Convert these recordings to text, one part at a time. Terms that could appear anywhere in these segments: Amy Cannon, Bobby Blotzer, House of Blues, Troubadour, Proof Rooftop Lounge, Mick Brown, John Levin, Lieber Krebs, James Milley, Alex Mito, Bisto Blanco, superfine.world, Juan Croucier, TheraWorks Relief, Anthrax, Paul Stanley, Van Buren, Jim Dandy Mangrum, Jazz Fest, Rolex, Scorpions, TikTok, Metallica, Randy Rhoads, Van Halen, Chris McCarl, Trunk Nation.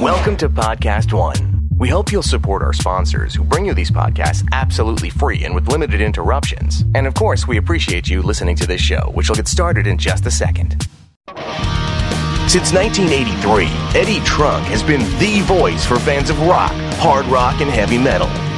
Welcome to Podcast One. We hope you'll support our sponsors who bring you these podcasts absolutely free and with limited interruptions. And of course, we appreciate you listening to this show, which will get started in just a second. Since 1983, Eddie Trunk has been the voice for fans of rock, hard rock, and heavy metal.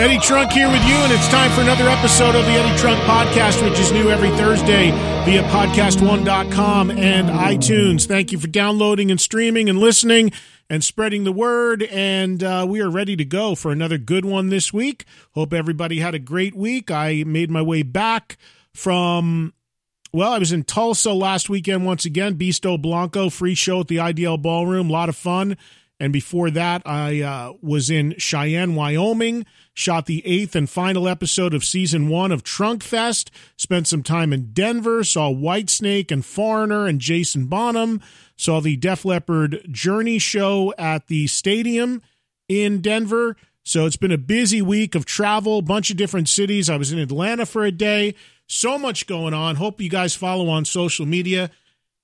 Eddie Trunk here with you, and it's time for another episode of the Eddie Trunk Podcast, which is new every Thursday via podcast1.com and iTunes. Thank you for downloading and streaming and listening and spreading the word, and we are ready to go for another good one this week. Hope everybody had a great week. I made my way back from, I was in Tulsa last weekend once again, Bisto Blanco, free show at the IDL Ballroom, a lot of fun. And before that, I was in Cheyenne, Wyoming, shot the 8th and final episode of Season 1 of Trunk Fest, spent some time in Denver, saw Whitesnake and Foreigner and Jason Bonham, saw the Def Leppard Journey show at the stadium in Denver. So it's been a busy week of travel, bunch of different cities. I was in Atlanta for a day. So much going on. Hope you guys follow on social media.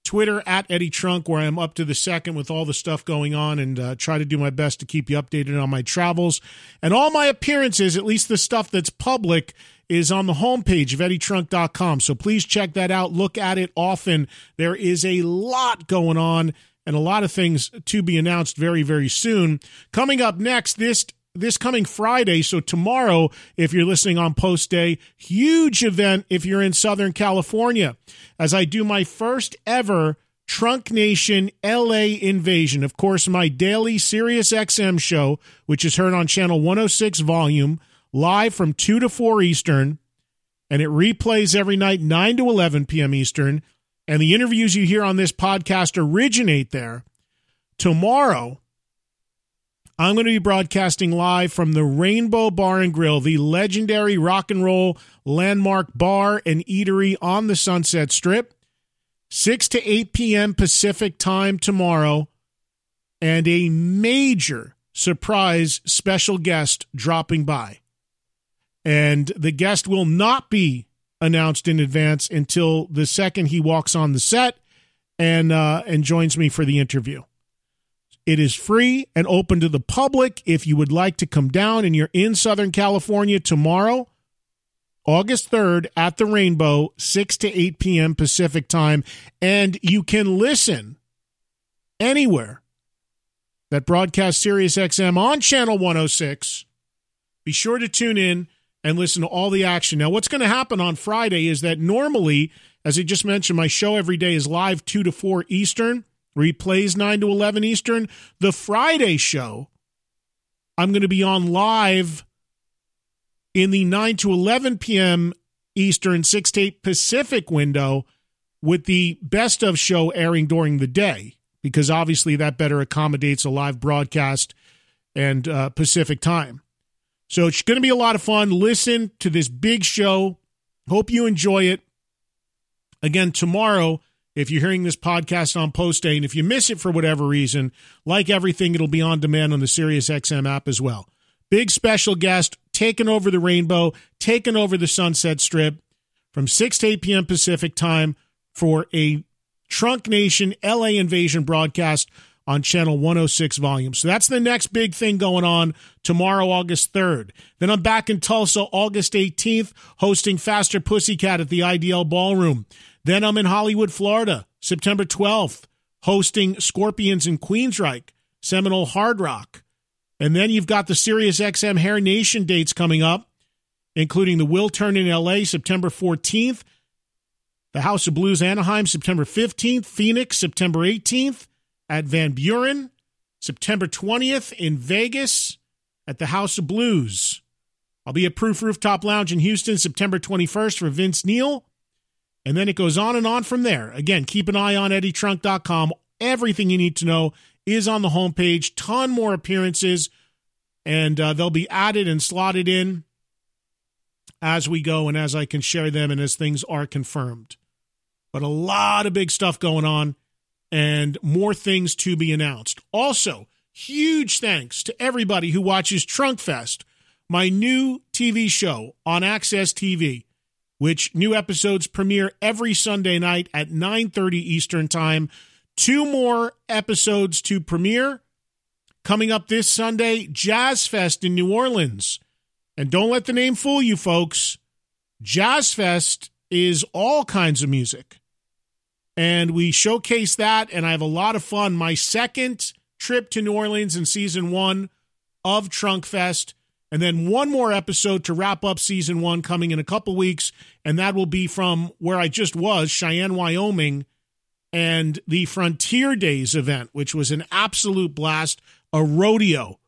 Twitter at Eddie Trunk, where I'm up to the second with all the stuff going on, and try to do my best to keep you updated on my travels. And all my appearances, at least the stuff that's public, is on the homepage of EddieTrunk.com. So please check that out. Look at it often. There is a lot going on and a lot of things to be announced very, very soon. Coming up next, this coming Friday, so tomorrow, if you're listening on post day, huge event if you're in Southern California, as I do my first ever Trunk Nation LA Invasion. Of course, my daily Sirius XM show, which is heard on channel 106 volume, live from 2 to 4 Eastern, and it replays every night 9 to 11 p.m. Eastern, and the interviews you hear on this podcast originate there. Tomorrow, I'm going to be broadcasting live from the Rainbow Bar and Grill, the legendary rock and roll landmark bar and eatery on the Sunset Strip, 6 to 8 p.m. Pacific time tomorrow, and a major surprise special guest dropping by. And the guest will not be announced in advance until the second he walks on the set and joins me for the interview. It is free and open to the public. If you would like to come down and you're in Southern California tomorrow, August 3rd at the Rainbow, 6 to 8 p.m. Pacific time. And you can listen anywhere that broadcasts Sirius XM on Channel 106. Be sure to tune in and listen to all the action. Now, what's going to happen on Friday is that normally, as I just mentioned, my show every day is live 2 to 4 Eastern. Replays 9 to 11 Eastern. The Friday show, I'm going to be on live in the 9 to 11 p.m. Eastern, 6 to 8 Pacific window with the best of show airing during the day, because obviously that better accommodates a live broadcast and Pacific time. So it's going to be a lot of fun. Listen to this big show. Hope you enjoy it. Again, tomorrow, if you're hearing this podcast on post day, and if you miss it for whatever reason, like everything, it'll be on demand on the Sirius XM app as well. Big special guest, taking over the Rainbow, taking over the Sunset Strip from 6 to 8 p.m. Pacific time for a Trunk Nation LA Invasion broadcast on Channel 106 Volume. So that's the next big thing going on tomorrow, August 3rd. Then I'm back in Tulsa, August 18th, hosting Faster Pussycat at the IDL Ballroom. Then I'm in Hollywood, Florida, September 12th, hosting Scorpions in Queensryche, Seminole Hard Rock. And then you've got the Sirius XM Hair Nation dates coming up, including the Will Turn in LA, September 14th, the House of Blues Anaheim, September 15th, Phoenix, September 18th, at Van Buren, September 20th in Vegas at the House of Blues. I'll be at Proof Rooftop Lounge in Houston September 21st for Vince Neil. And then it goes on and on from there. Again, keep an eye on EddieTrunk.com. Everything you need to know is on the homepage. Ton more appearances, and they'll be added and slotted in as we go and as I can share them and as things are confirmed. But a lot of big stuff going on, and more things to be announced. Also, huge thanks to everybody who watches Trunk Fest, my new TV show on AXS TV, which new episodes premiere every Sunday night at 9:30 Eastern Time. Two more episodes to premiere. Coming up this Sunday, Jazz Fest in New Orleans. And don't let the name fool you, folks. Jazz Fest is all kinds of music. And we showcase that, and I have a lot of fun. My second trip to New Orleans in season one of Trunk Fest, and then one more episode to wrap up season one coming in a couple weeks, and that will be from where I just was, Cheyenne, Wyoming, and the Frontier Days event, which was an absolute blast, a rodeo.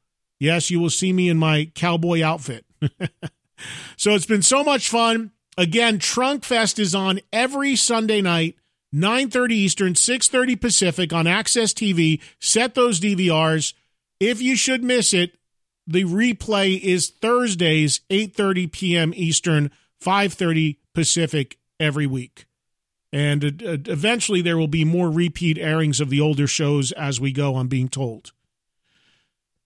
Yes, you will see me in my cowboy outfit. So it's been so much fun. Again, Trunk Fest is on every Sunday night, 9:30 Eastern, 6:30 Pacific on AXS TV. Set those DVRs. If you should miss it, the replay is Thursdays, 8:30 p.m. Eastern, 5:30 Pacific every week. And eventually there will be more repeat airings of the older shows as we go, I'm being told.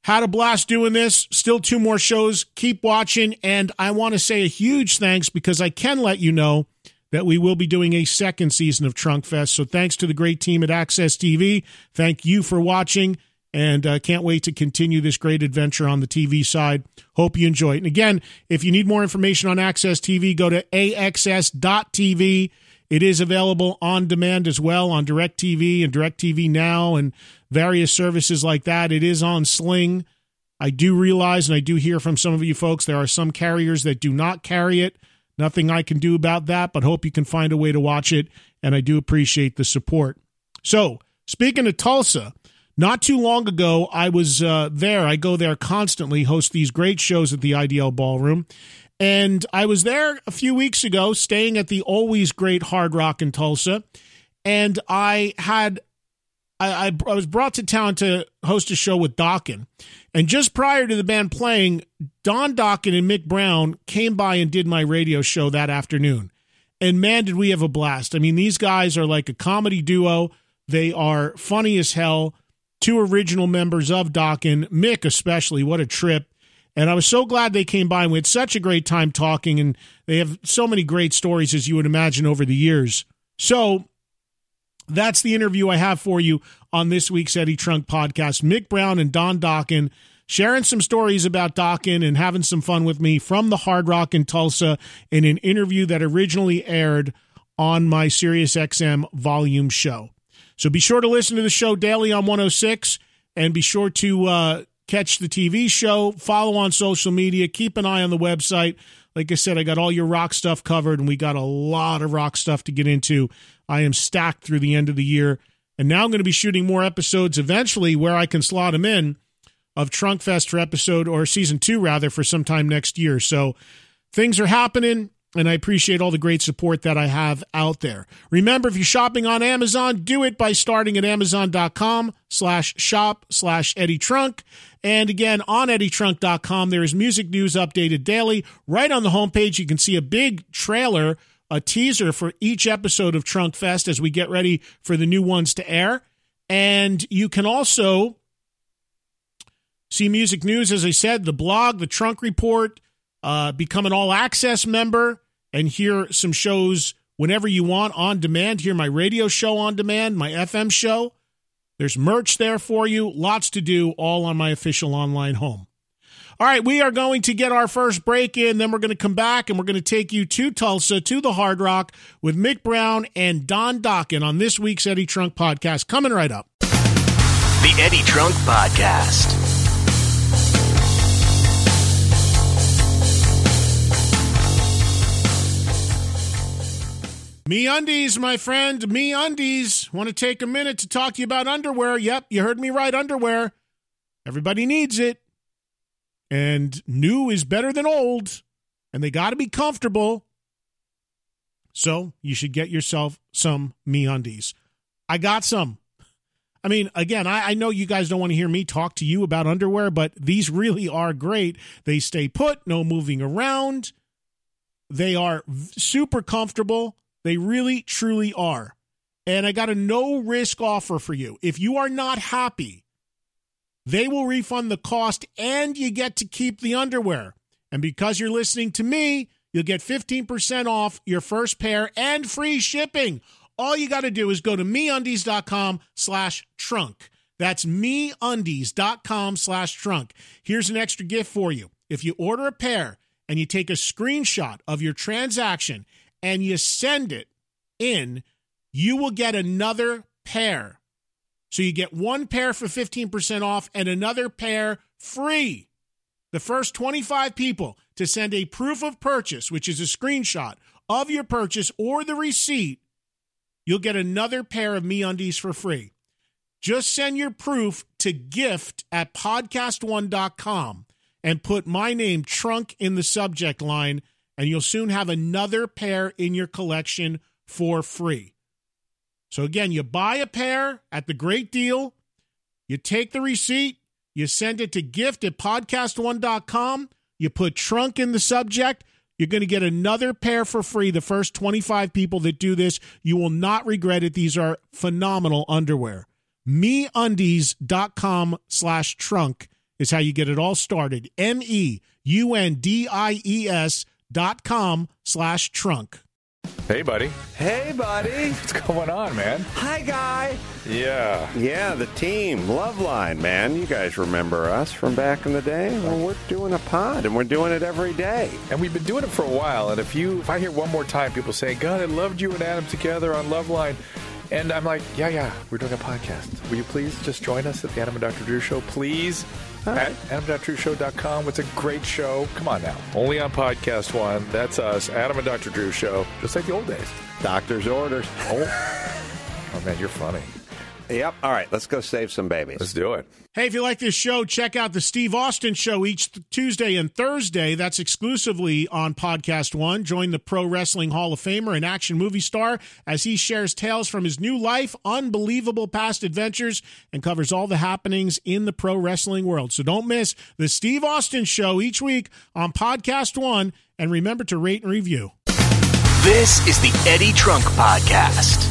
Had a blast doing this. Still two more shows. Keep watching. And I want to say a huge thanks because I can let you know that we will be doing a second season of Trunk Fest. So thanks to the great team at AXS TV. Thank you for watching, and can't wait to continue this great adventure on the TV side. Hope you enjoy it. And again, if you need more information on AXS TV, go to AXS.TV. It is available on demand as well on DirecTV and DirecTV Now and various services like that. It is on Sling. I do realize, and I do hear from some of you folks, there are some carriers that do not carry it. Nothing I can do about that, but hope you can find a way to watch it, and I do appreciate the support. So, speaking of Tulsa, not too long ago, I was there. I go there constantly, host these great shows at the IDL Ballroom, and I was there a few weeks ago, staying at the always great Hard Rock in Tulsa, and I was brought to town to host a show with Dokken. And just prior to the band playing, Don Dokken and Mick Brown came by and did my radio show that afternoon. And man, did we have a blast. I mean, these guys are like a comedy duo. They are funny as hell. Two original members of Dokken, Mick especially, what a trip. And I was so glad they came by, and we had such a great time talking. And they have so many great stories, as you would imagine, over the years. So that's the interview I have for you on this week's Eddie Trunk podcast. Mick Brown and Don Dokken sharing some stories about Dokken and having some fun with me from the Hard Rock in Tulsa in an interview that originally aired on my Sirius XM Volume show. So be sure to listen to the show daily on 106, and be sure to catch the TV show, follow on social media, keep an eye on the website. Like I said, I got all your rock stuff covered, and we got a lot of rock stuff to get into. I am stacked through the end of the year. And now I'm going to be shooting more episodes eventually where I can slot them in of Trunk Fest for episode, or season two rather, for sometime next year. So things are happening, and I appreciate all the great support that I have out there. Remember, if you're shopping on Amazon, do it by starting at Amazon.com/shop/Eddie Trunk. And again, on EddieTrunk.com, there is music news updated daily. Right on the homepage, you can see a big trailer, a teaser for each episode of Trunk Fest as we get ready for the new ones to air. And you can also see music news, as I said, the blog, the Trunk Report, Become an all-access member and hear some shows whenever you want on demand. Hear my radio show on demand, my FM show. There's merch there for you. Lots to do, all on my official online home. All right, we are going to get our first break in, then we're going to come back, and we're going to take you to Tulsa, to the Hard Rock, with Mick Brown and Don Dokken on this week's Eddie Trunk Podcast. Coming right up. The Eddie Trunk Podcast. MeUndies, my friend, MeUndies. Want to take a minute to talk to you about underwear. Yep, you heard me right, underwear. Everybody needs it. And new is better than old. And they got to be comfortable. So you should get yourself some MeUndies. I got some. I mean, again, I know you guys don't want to hear me talk to you about underwear, but these really are great. They stay put, no moving around. They are super comfortable. They really, truly are. And I got a no-risk offer for you. If you are not happy, they will refund the cost and you get to keep the underwear. And because you're listening to me, you'll get 15% off your first pair and free shipping. All you got to do is go to MeUndies.com/trunk. That's MeUndies.com/trunk. Here's an extra gift for you. If you order a pair and you take a screenshot of your transaction and you send it in, you will get another pair. So you get one pair for 15% off and another pair free. The first 25 people to send a proof of purchase, which is a screenshot of your purchase or the receipt, you'll get another pair of MeUndies for free. Just send your proof to gift@podcast1.com and put my name, Trunk, in the subject line, and you'll soon have another pair in your collection for free. So again, you buy a pair at the great deal, you take the receipt, you send it to gift@podcast1.com, you put Trunk in the subject, you're going to get another pair for free. The first 25 people that do this, you will not regret it. These are phenomenal underwear. MeUndies.com/trunk is how you get it all started. MeUndies.com/trunk. Hey buddy, what's going on, man? Hi, guy. Yeah, the team Love Line, man. You guys remember us from back in the day when we're doing a pod, and we're doing it every day, and we've been doing it for a while. And if I hear one more time people say, God, I loved you and Adam together on Love Line, and I'm like, yeah, we're doing a podcast. Will you please just join us at the Adam and Dr. Drew Show, please? Right. At AdamandDrDrewShow.com. It's a great show. Come on now. Only on Podcast One. That's us, Adam and Dr. Drew Show. Just like the old days. Doctor's orders. Oh man, you're funny. Yep. All right, let's go save some babies. Let's do it. Hey, if you like this show, check out the Steve Austin Show each Tuesday and Thursday. That's exclusively on Podcast One. Join the Pro Wrestling Hall of Famer and action movie star as he shares tales from his new life, unbelievable past adventures, and covers all the happenings in the pro wrestling world. So don't miss the Steve Austin Show each week on Podcast One, and remember to rate and review. This is the Eddie Trunk Podcast.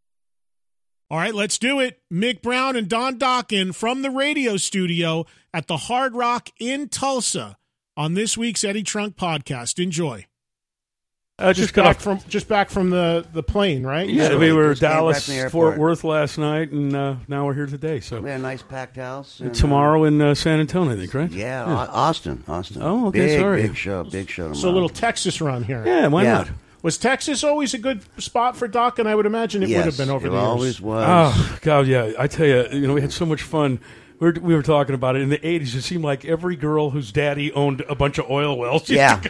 All right, let's do it. Mick Brown and Don Dokken from the radio studio at the Hard Rock in Tulsa on this week's Eddie Trunk Podcast. Enjoy. Just back from the plane, right? Yeah, we were Dallas, Fort Worth last night, and now we're here today. So we had a nice packed house. And tomorrow in San Antonio, I think, right? Yeah. Austin. Oh, okay, sorry. Big show tomorrow. So a little Texas run here. Yeah, why not? Was Texas always a good spot for Dokken? And I would imagine it would have been over the years. It always was. Oh, God, yeah. I tell you, we had so much fun. We were talking about it. In the 80s, it seemed like every girl whose daddy owned a bunch of oil wells used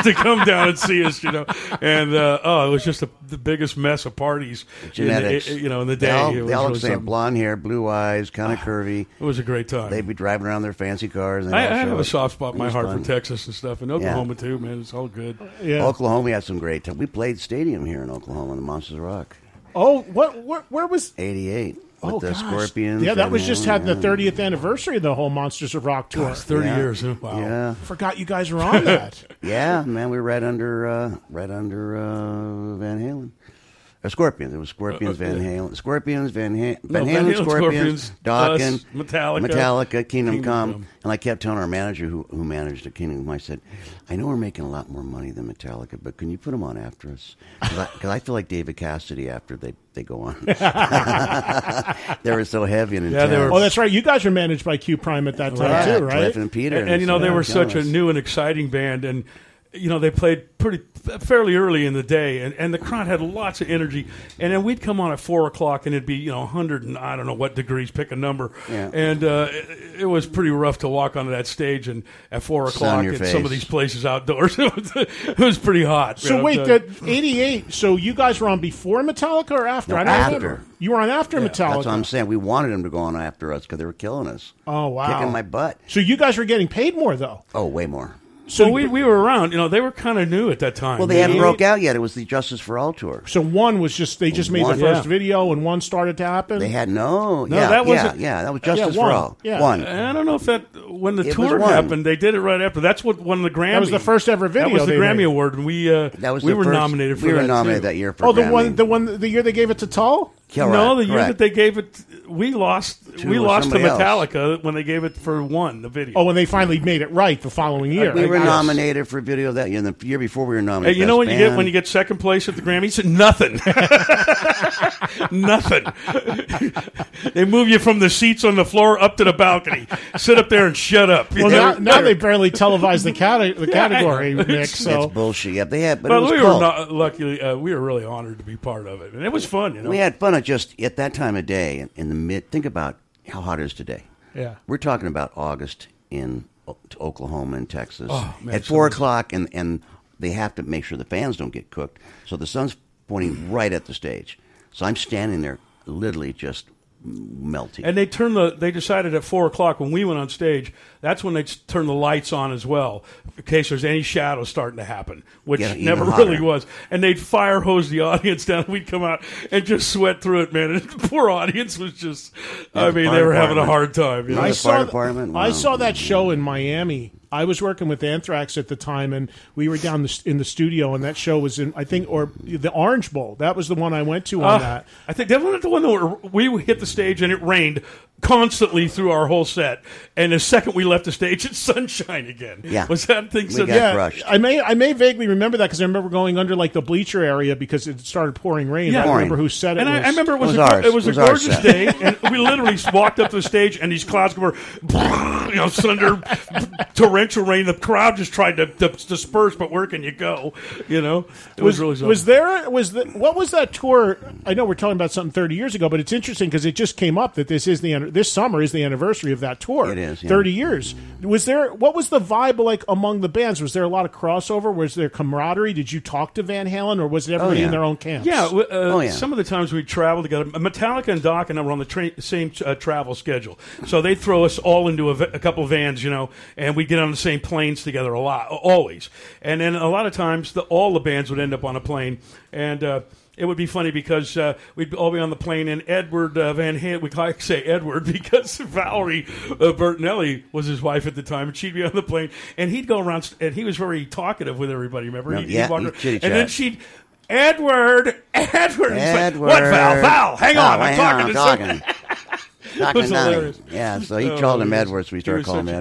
to come down and see us, you know. And, it was just the biggest mess of parties. Genetics. In the day. They all looked the same. Blonde hair, blue eyes, kind of curvy. It was a great time. They'd be driving around their fancy cars. And I have a soft spot in my heart for Texas and stuff. And Oklahoma, too, man. It's all good. Yeah. Oklahoma, we had some great time. We played stadium here in Oklahoma, the Monsters of Rock. Oh, where was... 88. With the Scorpions. Yeah, that was just had the 30th anniversary of the whole Monsters of Rock tour. Gosh, 30 years. Huh? Wow. Yeah. Forgot you guys were on that. Yeah, man, we were right under Van Halen. Scorpions. It was Scorpions, Van Halen. Scorpions, Van Halen, Scorpions, Dokken, us, Metallica, Kingdom Come. And I kept telling our manager who managed the Kingdom Come, I said, I know we're making a lot more money than Metallica, but can you put them on after us? Because I feel like David Cassidy after they go on. They were so heavy and intense. That's right. You guys were managed by Q Prime at that time, too, right? Cliff and Peter. And they were such a new and exciting band, and they played fairly early in the day, and the crowd had lots of energy. And then we'd come on at 4 o'clock, and it'd be 100 and I don't know what degrees, pick a number. Yeah. And it was pretty rough to walk onto that stage and at 4 o'clock at some of these places outdoors. It was pretty hot. So wait, that 88. So you guys were on before Metallica or after? No, after. You were on after Metallica. That's what I'm saying. We wanted them to go on after us because they were killing us. Oh wow, kicking my butt. So you guys were getting paid more though. Oh, way more. So we were around, they were kind of new at that time. Well, they hadn't broke out yet. It was the Justice for All tour. So one was they just made the first video, and one started to happen. They had that was Justice for All. Yeah. One. I don't know if when the tour happened, they did it right after. That's what won the Grammy. That was the first ever video. That was the Grammy Award, and we were nominated for that. We were nominated that year for Grammy. Oh, the year they gave it to Tull? Kill no, the year correct. That they gave it, we lost to Metallica when they gave it for one, the video. Oh, when they finally made it right the following year. We were nominated for a video that year, and the year before we were nominated. Hey, when you get second place at the Grammys? Nothing. Nothing. They move you from the seats on the floor up to the balcony. Sit up there and shut up. Well, now they barely televised the category, Nick. So. It's bullshit. Yeah, they had, but we were not, luckily, we were really honored to be part of it, and it was fun. We had fun. Just at that time of day, in the mid, think about how hot it is today. Yeah, we're talking about August in Oklahoma and Texas at 4 o'clock, and they have to make sure the fans don't get cooked. So the sun's pointing right at the stage. So I'm standing there, literally just melting. And they decided at 4 o'clock when we went on stage. That's when they turn the lights on as well, in case there's any shadow starting to happen, which never really was. And they'd fire hose the audience down. We'd come out and just sweat through it, man. And the poor audience was they were having a hard time. You know? I saw that show in Miami. I was working with Anthrax at the time, and we were down in the studio, and that show was in, I think, or the Orange Bowl. That was the one I went to on that. I think that was the one where we hit the stage, and it rained constantly through our whole set. And the second we left the stage, it's sunshine again. Yeah. Was that thing? Crushed. I may vaguely remember that because I remember going under like the bleacher area because it started pouring rain. Yeah. I remember who said it. And I remember it was a gorgeous day, and we literally walked up to the stage, and these clouds were, thunder, torrential rain. The crowd just tried to disperse, but where can you go? It was really something. What was that tour? I know we're talking about something 30 years ago, but it's interesting because it just came up that this summer is the anniversary of that tour. It is. Yeah. 30 years. What was the vibe like among the bands? Was there a lot of crossover? Was there camaraderie? Did you talk to Van Halen, or was it everybody in their own camps? Yeah. Some of the times we traveled together. Metallica and Dokken were on the same travel schedule. So they'd throw us all into a couple vans, and we'd get on the same planes together a lot, always. And then a lot of times all the bands would end up on a plane, and it would be funny because we'd all be on the plane, and Edward Van Halen, we like to say Edward because Valerie Bertinelli was his wife at the time, and she'd be on the plane, and he'd go around, and he was very talkative with everybody, remember? Then she'd, Edward. Edward. Like, what, Val? Hang on, I'm talking to someone. It was hilarious. Yeah, so he called him Edward, so we started calling him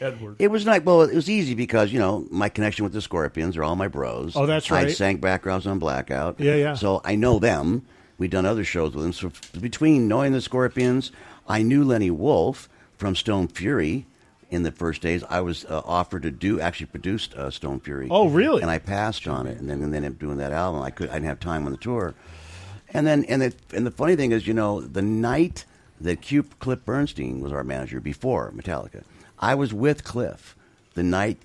Edward. It was like, well, it was easy because, my connection with the Scorpions are all my bros. Oh, that's right. I sang backgrounds on Blackout. Yeah. So I know them. We've done other shows with them. So between knowing the Scorpions, I knew Lenny Wolfe from Stone Fury in the first days. I was offered to produce Stone Fury. Oh, really? And I passed on it, and then ended up doing that album. I didn't have time on the tour. And the funny thing is, the night that Cliff Burnstein was our manager before Metallica. I was with Cliff the night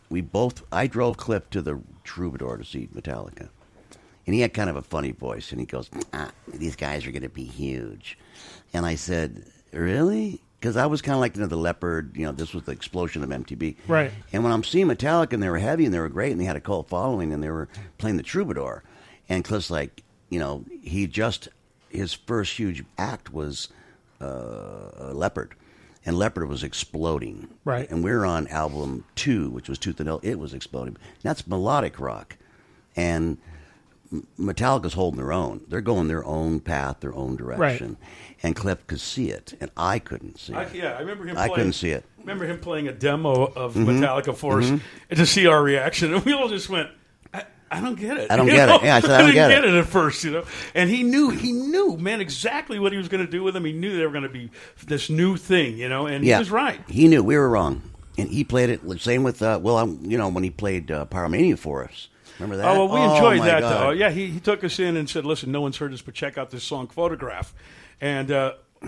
I drove Cliff to the Troubadour to see Metallica. And he had kind of a funny voice, and he goes, these guys are going to be huge. And I said, really? Because I was kind of like, the Leopard, this was the explosion of MTV. Right. And when I'm seeing Metallica, and they were heavy, and they were great, and they had a cult following, and they were playing the Troubadour. And Cliff's like, his first huge act was Leopard. And Leopard was exploding. Right. And we're on album 2, which was Tooth and Nail. It was exploding. That's melodic rock. And Metallica's holding their own. They're going their own path, their own direction. Right. And Cliff could see it, and I couldn't see it. Yeah, I remember him playing. I couldn't see it. I remember him playing a demo of Metallica for us, and to see our reaction. And we all just went, I don't get it. I don't get it. Yeah, I said, I didn't get it at first, And he knew, man, exactly what he was going to do with them. He knew they were going to be this new thing, and he was right. He knew. We were wrong. And he played it. Same with, when he played Pyromania for us. Remember that? Oh, well, we enjoyed that, though. Yeah, he took us in and said, listen, no one's heard us, but check out this song, Photograph. And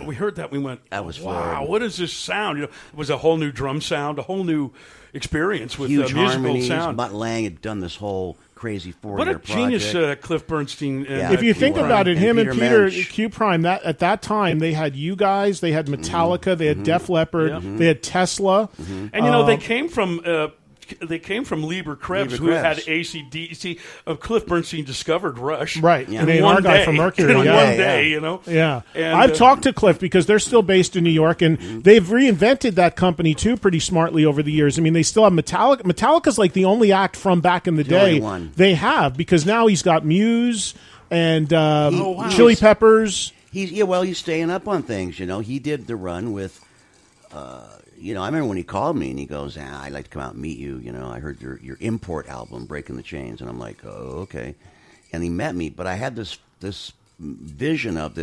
we heard that. We went, I was wow, floored. What is this sound? It was a whole new drum sound, a whole new experience with musical harmonies, sound. Mutt Lange had done this whole crazy four-year project. What a genius Cliff Bernstein. If you think about it, him and Peter Q Prime, at that time, they had you guys, they had Metallica, they had Def Leppard, they had Tesla. And, they came from... They came from Lieber Krebs, who had AC/DC. Cliff Bernstein discovered Rush. Right. Yeah. And our guy from Mercury. In one day. Yeah. And I've talked to Cliff because they're still based in New York, and they've reinvented that company, too, pretty smartly over the years. I mean, they still have Metallica. Metallica's like the only act from back in the day they have, because now he's got Muse and Chili Peppers. He's staying up on things, He did the run with... I remember when he called me and he goes, I'd like to come out and meet you. I heard your import album, Breaking the Chains. And I'm like, oh, okay. And he met me. But I had this vision of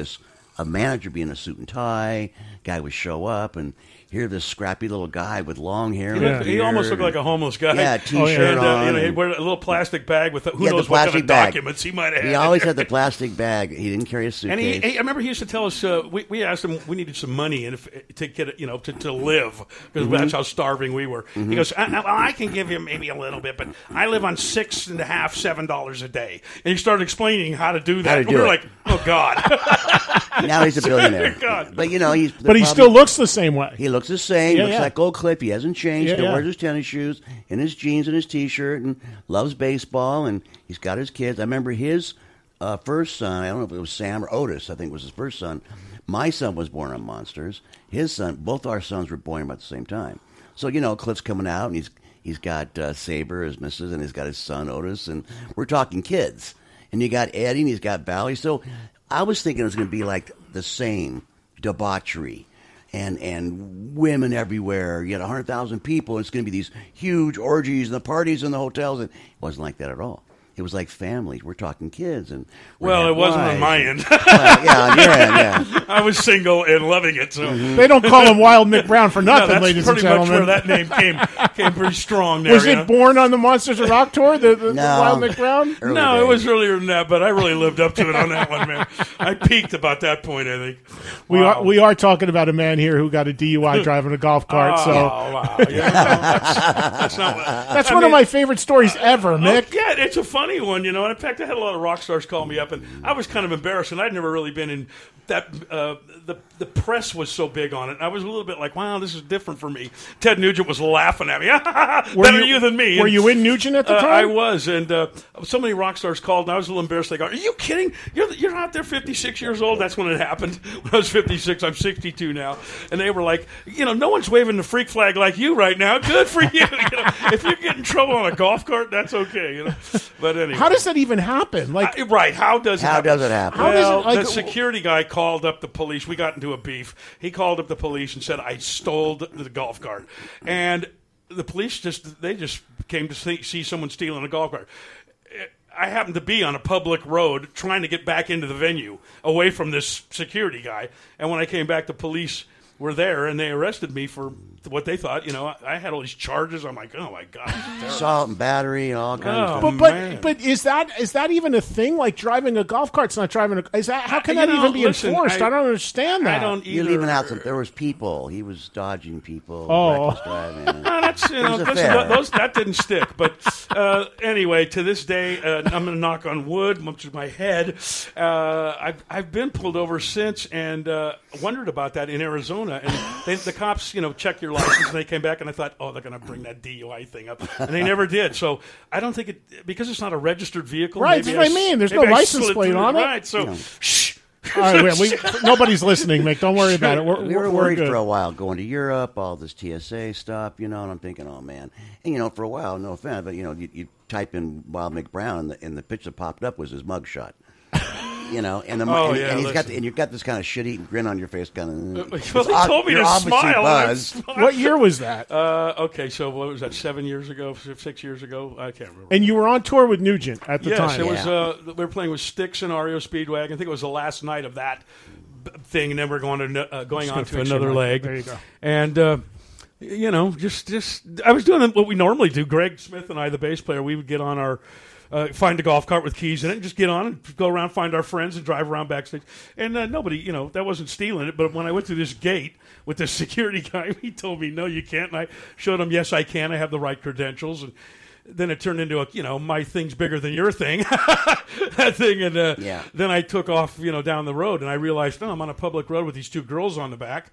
a manager being a suit and tie. Guy would show up and here this scrappy little guy with long hair. Yeah. He almost looked like a homeless guy. Yeah, T-shirt on. He'd wear a little plastic bag with who knows what kind of documents he might have. He always had the plastic bag. He didn't carry a suitcase. And I remember he used to tell us, we asked him, we needed some money to get, to live, because that's how starving we were. He goes, I can give you maybe a little bit, but I live on $7 a day. And he started explaining how to do that. We're like, oh, God. Now he's a billionaire. God. But, he still looks the same way. He looks the same. Looks like old Cliff. He hasn't changed. He wears his tennis shoes and his jeans and his T-shirt and loves baseball. And he's got his kids. I remember his first son. I don't know if it was Sam or Otis. I think it was his first son. My son was born on Monsters. His son, both our sons were born about the same time. So, Cliff's coming out, and he's got Saber, his missus, and he's got his son, Otis. And we're talking kids. And you got Eddie, and he's got Valley. So I was thinking it was going to be like the same debauchery. And women everywhere. You had 100,000 people. It's going to be these huge orgies and the parties in the hotels. And it wasn't like that at all. It was like families. We're talking kids. Well, it wasn't on my end. On your end, yeah. I was single and loving it. So. They don't call him Wild Mick Brown for nothing, ladies and gentlemen. That's pretty much where that name came pretty strong there. Was it born on the Monsters of Rock tour, the Wild Mick Brown? No, it was earlier than that, but I really lived up to it on that one, man. I peaked about that point, I think. We are talking about a man here who got a DUI driving a golf cart. Wow. Yeah, that's one of my favorite stories ever, Mick. Yeah, it's a funny one, and in fact I had a lot of rock stars call me up, and I was kind of embarrassed, and I'd never really been in that. The press was so big on it, and I was a little bit like, wow, this is different for me. Ted Nugent was laughing at me. Better you than me. Were you in Nugent at the time? I was, and so many rock stars called, and I was a little embarrassed. They go, are you kidding? You're out there 56 years old? That's when it happened. When I was 56, I'm 62 now. And they were like, no one's waving the freak flag like you right now. Good for you. If you get in trouble on a golf cart, that's okay. But anyway. How does that even happen? How does it happen? The security guy called up the police. We got into a beef. He called up the police and said, I stole the golf cart. And the police just came to see someone stealing a golf cart. I happened to be on a public road trying to get back into the venue, away from this security guy. And when I came back, the police were there, and they arrested me for what they thought. You know, I had all these charges. I'm like, oh my god, assault and battery and all kinds of stuff. But is that even a thing? Like driving a golf cart's not driving. Is that how can that even be enforced? I don't understand that. I don't either. You're leaving out some. There was people. He was dodging people. Oh, reckless driving. No, that's that didn't stick. But anyway, to this day, I'm going to knock on wood, much as my head. I've been pulled over since and wondered about that in Arizona, and the cops, you know, check your license, and they came back, and I thought, oh, they're going to bring that DUI thing up, and they never did. So I don't think it, because it's not a registered vehicle. Right, that's what I mean. There's no license plate on it. Right, so yeah. Shh. All right, nobody's listening, Mick. Don't worry about it. We were worried for a while going to Europe, all this TSA stuff, you know, and I'm thinking, oh, man. And, you know, for a while, no offense, but, you know, you type in Wild Mick Brown, and the picture that popped up was his mugshot. You know, and you've got this kind of shit-eating grin on your face, kind of. Well, they told me to smile. What year was that? Okay, so what was that? 7 years ago, 6 years ago, I can't remember. And you were on tour with Nugent at the time. Yes, it was. We were playing with Styx and REO Speedwagon. I think it was the last night of that thing, and then we're going on to another leg. There you go. And. You know, just I was doing what we normally do. Greg Smith and I, the bass player, we would get on our find a golf cart with keys in it and just get on and go around, find our friends, and drive around backstage. And nobody, you know, that wasn't stealing it. But when I went through this gate with this security guy, he told me, no, you can't. And I showed him, yes, I can. I have the right credentials. And then it turned into a, you know, my thing's bigger than your thing, that thing. And then I took off, you know, down the road, and I realized, no, I'm on a public road with these two girls on the back,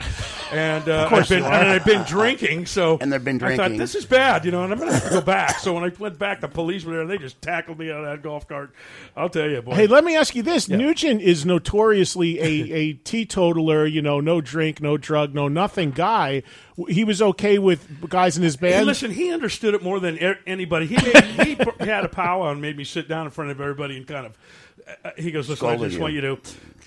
and I've been drinking, so I thought this is bad, you know, and I'm gonna have to go back. So when I went back, the police were there, and they just tackled me out of that golf cart. I'll tell you, boy. Hey, let me ask you this: Nugent is notoriously a teetotaler, you know, no drink, no drug, no nothing guy. He was okay with guys in his band. Hey, listen, he understood it more than anybody. He had a powwow and made me sit down in front of everybody and kind of. He goes, listen, I just want you to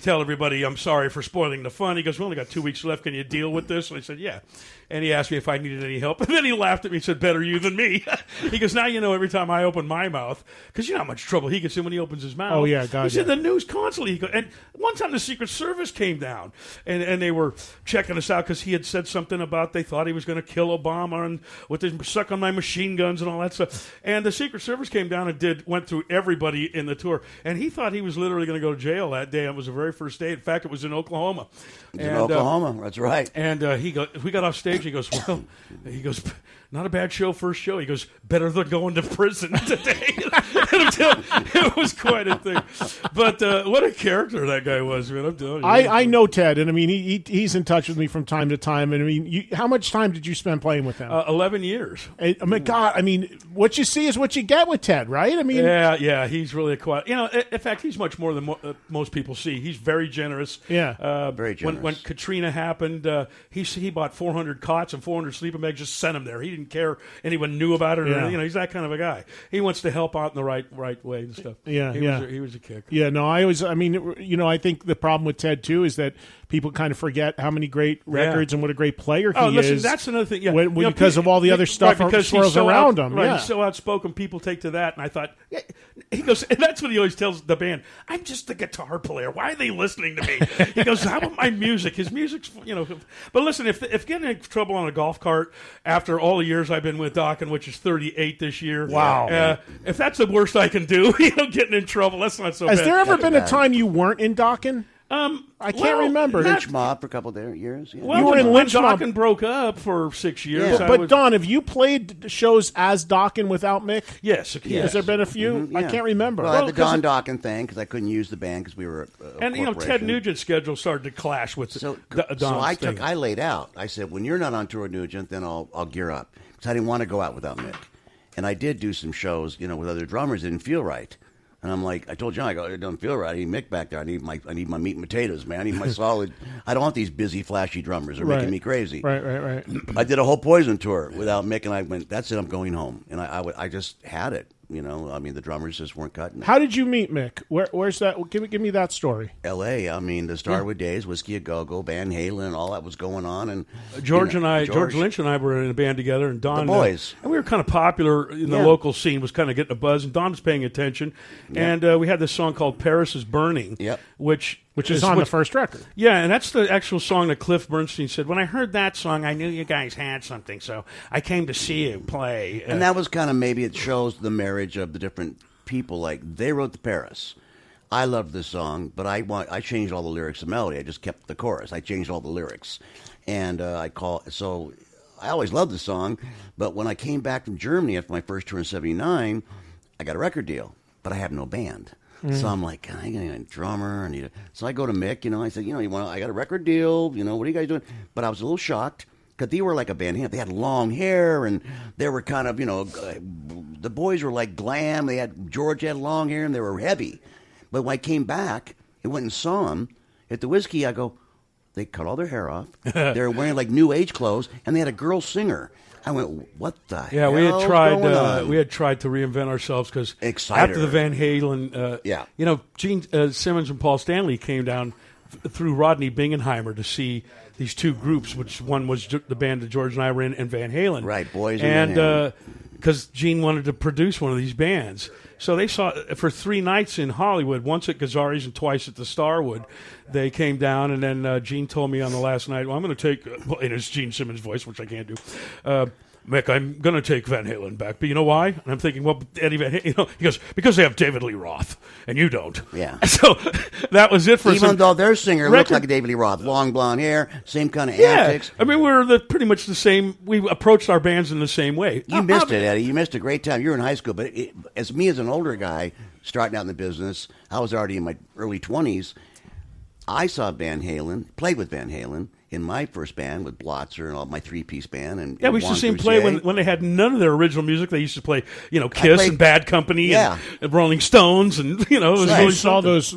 tell everybody I'm sorry for spoiling the fun. He goes, we only got 2 weeks left. Can you deal with this? And I said, yeah. And he asked me if I needed any help. And then he laughed at me and said, better you than me. He goes, now you know every time I open my mouth, because you know how much trouble he gets in when he opens his mouth. Oh, yeah, God. He's in the news constantly. He goes, and one time the Secret Service came down, and they were checking us out because he had said something about they thought he was going to kill Obama and with his suck on my machine guns and all that stuff. And the Secret Service came down and went through everybody in the tour. And he thought he was literally going to go to jail that day. It was the very first day. In fact, it was in Oklahoma. That's right. And we got off stage. He goes, well, not a bad show, first show. He goes, better than going to prison today. It was quite a thing. But what a character that guy was, man. I'm telling you. I know Ted, and I mean, he's in touch with me from time to time. And I mean, how much time did you spend playing with him? 11 years. I mean, God, I mean, what you see is what you get with Ted, right? I mean, yeah, he's really a quiet. You know, in fact, he's much more than most people see. He's very generous. Yeah, very generous. When Katrina happened, he bought 400 cots and 400 sleeping bags, just sent them there. He didn't care anyone knew about it. Or, you know, he's that kind of a guy. He wants to help out in the right way and stuff. Yeah, he was a kick. Yeah, no, I think the problem with Ted too is that people kind of forget how many great records and what a great player he is. Listen, that's another thing. Yeah, because of all the other stuff that swirls around him. Right, yeah. He's so outspoken. People take to that, and I thought he goes, and that's what he always tells the band. I'm just the guitar player. Why are they listening to me? He goes, how about my music? His music's, you know. But listen, if getting in trouble on a golf cart after all the years I've been with Dokken, which is 38 this year. Wow. If that's the worst I can do, you know, getting in trouble, that's not so bad. Has there ever been a time you weren't in Dokken? I can't remember. Lynch Mob for a couple of years. Yeah. Well, you were in Lynch Mob. Dokken broke up for 6 years. Yeah. But Don, have you played shows as Dokken without Mick? Yes. Has there been a few? Mm-hmm, yeah. I can't remember. Well, I had the Don Dokken thing because I couldn't use the band because we were and you know, Ted Nugent's schedule started to clash with Don's thing. I laid out. I said, when you're not on tour, Nugent, then I'll gear up because I didn't want to go out without Mick. And I did do some shows, you know, with other drummers. It didn't feel right. And I'm like, I told John, I go, it doesn't feel right. I need Mick back there. I need my meat and potatoes, man. I need my solid. I don't want these busy, flashy drummers. They're making me crazy. Right. I did a whole Poison tour without Mick, and I went, that's it, I'm going home. And I just had it, you know. I mean, the drummers just weren't cutting it. How did you meet Mick? Where's that? Give me that story. L.A., I mean, the Starwood days, Whiskey A Go-Go, Van Halen, all that was going on. And George Lynch and I were in a band together. And Don, the boys. And we were kind of popular in the local scene, was kind of getting a buzz. And Don was paying attention. Yeah. And we had this song called Paris is Burning, which Which is on the first record. Yeah, and that's the actual song that Cliff Burnstein said, when I heard that song, I knew you guys had something, so I came to see you play. And that was kind of, maybe it shows the marriage of the different people. Like, they wrote the Paris. I loved this song, but I changed all the lyrics and melody. I just kept the chorus. I changed all the lyrics. And so I always loved the song, but when I came back from Germany after my first tour in '79, I got a record deal, but I have no band. Mm. So I'm like, I need a drummer. So I go to Mick, I said, I got a record deal, what are you guys doing? But I was a little shocked because they were like a band. They had long hair and they were kind of, the boys were like glam. George had long hair and they were heavy. But when I came back and went and saw them at the Whiskey, I go, they cut all their hair off. They were wearing like new age clothes and they had a girl singer. I went, what the hell? Yeah, we had tried to reinvent ourselves because after the Van Halen, Gene Simmons and Paul Stanley came down through Rodney Bingenheimer to see these two groups, which one was the band that George and I were in, and Van Halen. Right, Boys and Van Halen. Because Gene wanted to produce one of these bands. So they saw, for three nights in Hollywood, once at Gazzari's and twice at the Starwood, they came down, and then Gene told me on the last night, well, I'm going to take, and it's Gene Simmons' voice, which I can't do, Mick, I'm going to take Van Halen back, but you know why? And I'm thinking, well, Eddie Van Halen, he goes, because they have David Lee Roth, and you don't. Yeah. So that was it for us. Even though their singer looked like David Lee Roth, long blonde hair, same kind of antics. I mean, we're pretty much the same. We approached our bands in the same way. You missed it, Eddie. You missed a great time. You were in high school, but as an older guy starting out in the business, I was already in my early 20s. I saw Van Halen, played with Van Halen, in my first band with Blotzer and all my three-piece band. And we used to see them play when they had none of their original music. They used to play, Kiss and Bad Company and Rolling Stones. And, it was really saw those.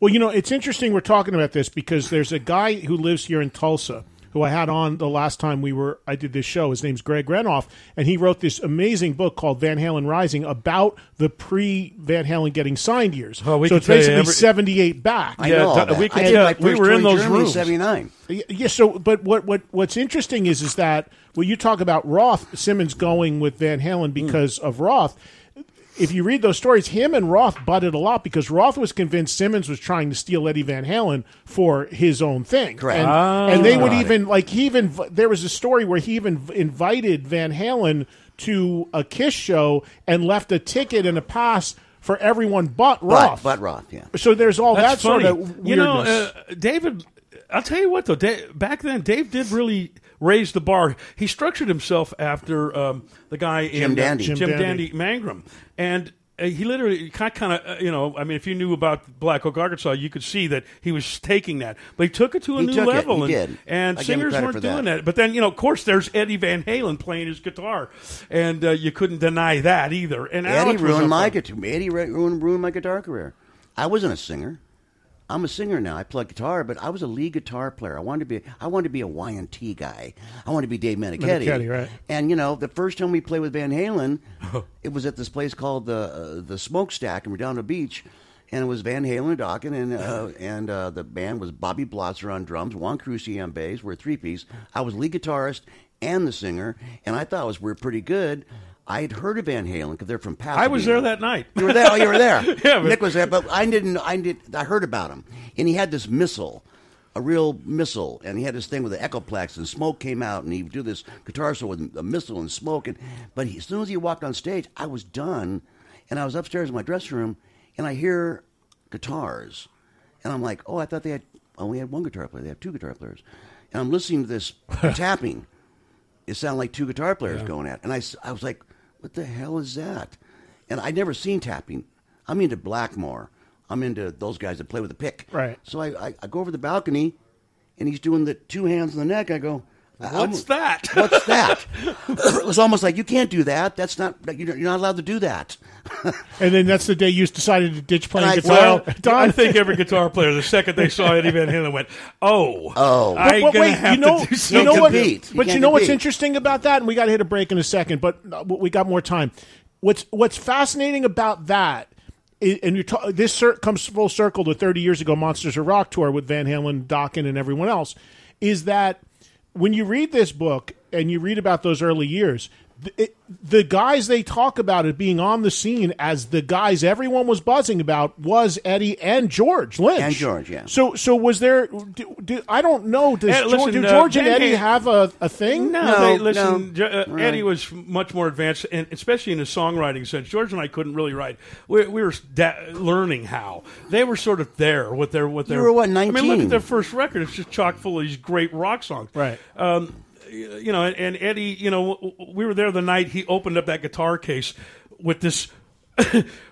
Well, it's interesting we're talking about this because there's a guy who lives here in Tulsa who I had on the last time I did this show. His name's Greg Renoff, and he wrote this amazing book called Van Halen Rising about the pre-Van Halen getting signed years. Oh, so it's basically 78 back. I know all that. We were in those rooms. 79. Yeah. So, but what's interesting is that when you talk about Roth, Simmons going with Van Halen because of Roth. If you read those stories, him and Roth butted a lot because Roth was convinced Simmons was trying to steal Eddie Van Halen for his own thing. Correct. And they would even, there was a story where he even invited Van Halen to a Kiss show and left a ticket and a pass for everyone but Roth. But Roth, yeah. So there's all that sort of weirdness. David, I'll tell you what, though. Back then, Dave did really raise the bar. He structured himself after the guy Jim Dandy Mangrum. And he literally kind of, if you knew about Black Oak, Arkansas, you could see that he was taking that. But he took it to a new level. And singers weren't doing that. But then, of course, there's Eddie Van Halen playing his guitar. And you couldn't deny that either. And Eddie ruined my guitar. Eddie ruined my guitar career. I wasn't a singer. I'm a singer now. I play guitar, but I was a lead guitar player. I wanted to be a Y&T guy. I wanted to be Dave Menichetti. Menichetti, right? And the first time we played with Van Halen, it was at this place called the Smokestack in Redondo Beach, and it was Van Halen and Dokken, and the band was Bobby Blotzer on drums, Juan Cruci on bass. We're a three-piece. I was lead guitarist and the singer, and I thought we were pretty good. I had heard of Van Halen because they're from Pasadena. I was there that night. You were there? Oh, you were there. Yeah, Nick was there, but I heard about him, and he had this missile, a real missile, and he had this thing with the Echoplex, and smoke came out, and he'd do this guitar solo with a missile and smoke. But as soon as he walked on stage, I was done, and I was upstairs in my dressing room, and I hear guitars, and I'm like, oh, I thought they only had one guitar player. They have two guitar players, and I'm listening to this tapping. It sounded like two guitar players going at it, and I was like, what the hell is that? And I'd never seen tapping. I'm into Blackmore. I'm into those guys that play with a pick. Right. So I go over the balcony, and he's doing the two hands on the neck. I go, what's that? It was almost like, you can't do that. That's not, you're not allowed to do that. And then that's the day you decided to ditch playing guitar. Well, I think every guitar player, the second they saw Eddie Van Halen, went, oh, I'm going to have to do something. What's interesting about that? And we got to hit a break in a second, but we got more time. What's fascinating about that, and this comes full circle to 30 years ago, Monsters of Rock tour with Van Halen, Dokken, and everyone else, is that when you read this book and you read about those early years, the guys they talk about it being on the scene as the guys everyone was buzzing about was Eddie and George Lynch. And George, yeah. So was there... I don't know. Do George and Eddie have a thing? No. Eddie was much more advanced, and especially in his songwriting sense. George and I couldn't really write. We were learning how. They were sort of there with their... You were, what, 19? I mean, look at their first record. It's just chock full of these great rock songs. Right. You know, and Eddie, you know, we were there the night he opened up that guitar case with this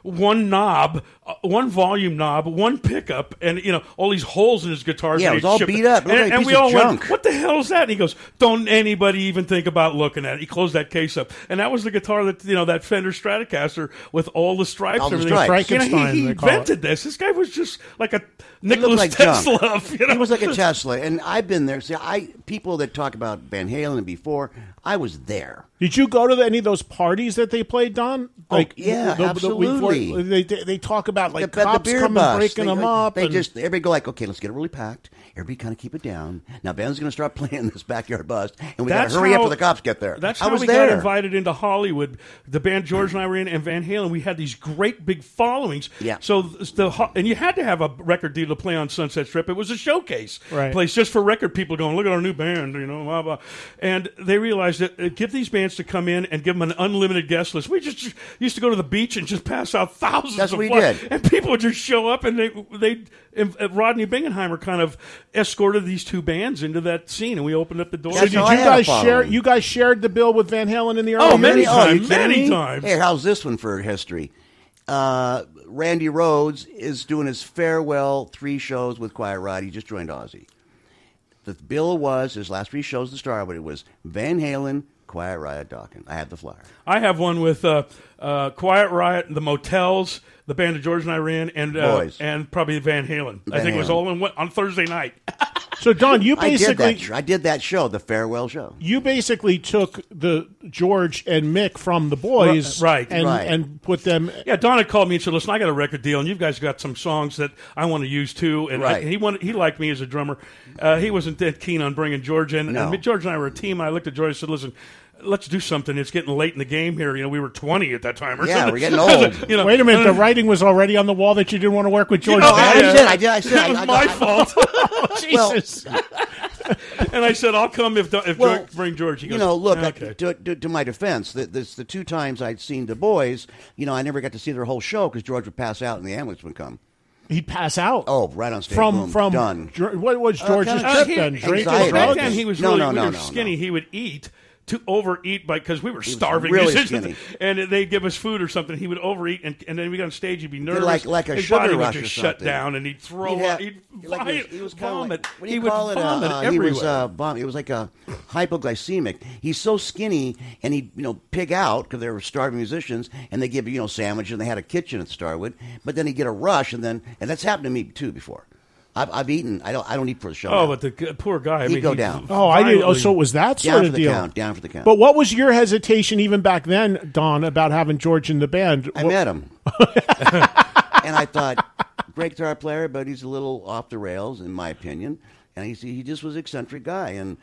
one volume knob, one pickup, and, you know, all these holes in his guitar. Yeah, it was all beat up. And we all went, what the hell is that? And he goes, don't anybody even think about looking at it. He closed that case up. And that was the guitar that, you know, that Fender Stratocaster with all the stripes and everything. Frankenstein, he invented this. This guy was just like a Nikola Tesla. You know? He was like a Tesla. And I've been there. See, people that talk about Van Halen and before, I was there. Did you go to any of those parties that they played, Don? Like, yeah, absolutely. They talk about, like, cops coming and breaking them up. They just, everybody go like, okay, let's get it really packed. Everybody kind of keep it down. Now, Ben's going to start playing this backyard bus, and we got to hurry up before the cops get there. That's how we got invited into Hollywood. The band George and I were in, and Van Halen, we had these great big followings. Yeah. And you had to have a record deal to play on Sunset Strip. It was a showcase place just for record people going, look at our new band, you know, blah, blah. And they realized that give these bands to come in and give them an unlimited guest list. We just used to go to the beach and just pass out thousands of flyers. And people would just show up, and Rodney Bingenheimer kind of escorted these two bands into that scene, and we opened up the door. So did you guys share? You guys shared the bill with Van Halen in the early? Oh, many times. Hey, how's this one for history? Randy Rhoads is doing his farewell 3 shows with Quiet Riot. He just joined Ozzy. The bill was his last 3 shows to Starwood. It was Van Halen, Quiet Riot, Dokken. I have the flyer. I have one with Quiet Riot, the Motels, the band that George and I ran, and probably Van Halen. I think it was all in one on Thursday night. So, Don, you basically... I did that show, the farewell show. You basically took the George and Mick from the boys and put them... Yeah, Don had called me and said, listen, I got a record deal, and you guys got some songs that I want to use, too. And he liked me as a drummer. He wasn't that keen on bringing George in. No. And George and I were a team. I looked at George and said, listen... Let's do something. It's getting late in the game here. You know, we were 20 at that time. Yeah, we're getting old. You know, wait a minute. The writing was already on the wall that you didn't want to work with George. You know, I said it was my fault. Oh, Jesus. And I said, I'll come if bring George. He goes, you know, look, okay. To my defense, the 2 times I'd seen the boys, you know, I never got to see their whole show because George would pass out and the ambulance would come. He'd pass out. Oh, right on stage. From done. What was George's trip then? Drinking drugs? He was really skinny. He would eat. To overeat because we were starving musicians, really, and they'd give us food or something. He would overeat, and then we got on stage. He'd be nervous, like his body would just shut down, and he'd throw up. He was vomit. Like, what do you call it? Everywhere. It was like a hypoglycemic. He's so skinny, and he'd pig out because they were starving musicians, and they give sandwiches, and they had a kitchen at Starwood. But then he'd get a rush, and that's happened to me too before. I've eaten. I don't eat for the show. Oh, but the poor guy. He'd go down. Oh, I didn't. Oh, so it was that sort of deal. Down for the count. But what was your hesitation even back then, Don, about having George in the band? I met him, and I thought, great guitar player, but he's a little off the rails, in my opinion. And he just was an eccentric guy, and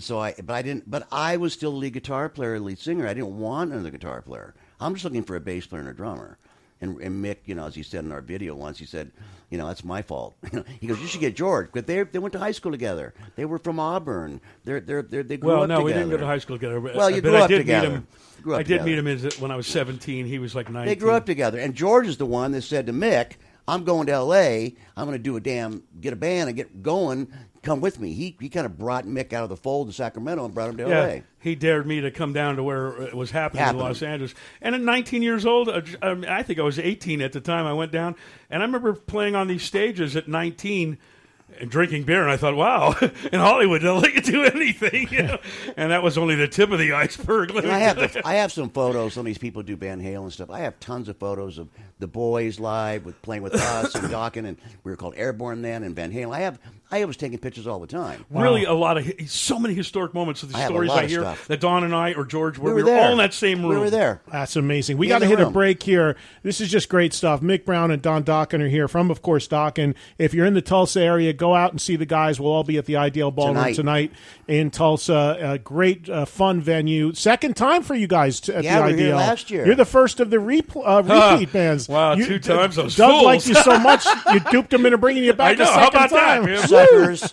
so I. But I didn't. But I was still a lead guitar player, lead singer. I didn't want another guitar player. I'm just looking for a bass player and a drummer. And Mick, as he said in our video once, he said, that's my fault. He goes, you should get George, because they went to high school together. They were from Auburn. They grew up together. Well, no, we didn't go to high school together. Well, you grew up together. I did meet him when I was 17. He was like 19. They grew up together. And George is the one that said to Mick, I'm going to L.A. I'm going to get a band and get going. Come with me. He kind of brought Mick out of the fold in Sacramento and brought him to L.A. He dared me to come down to where it was happening. In Los Angeles. And at 19 years old, I think I was 18 at the time, I went down. And I remember playing on these stages at 19 and drinking beer. And I thought, wow, in Hollywood, they'll let you do anything. And that was only the tip of the iceberg. And I have some photos. Some of these people do Van Halen stuff. I have tons of photos of the boys live playing with us and Dokken. And we were called Airborne then and Van Halen. I have I was taking pictures all the time. Wow. Really, a lot of so many historic moments of the stories I hear that Don and I or George we were all in that same room. We were there. That's amazing. We got to hit a break here. This is just great stuff. Mick Brown and Don Dokken are here from, of course, Dokken. If you're in the Tulsa area, go out and see the guys. We'll all be at the IDL Ballroom tonight in Tulsa. A great, fun venue. Second time for you guys at the IDL. Yeah, last year. You're the first of the repeat bands. Wow, you, two times. Those Doug fools liked you so much, you duped him into bringing you back the second time. That, suckers.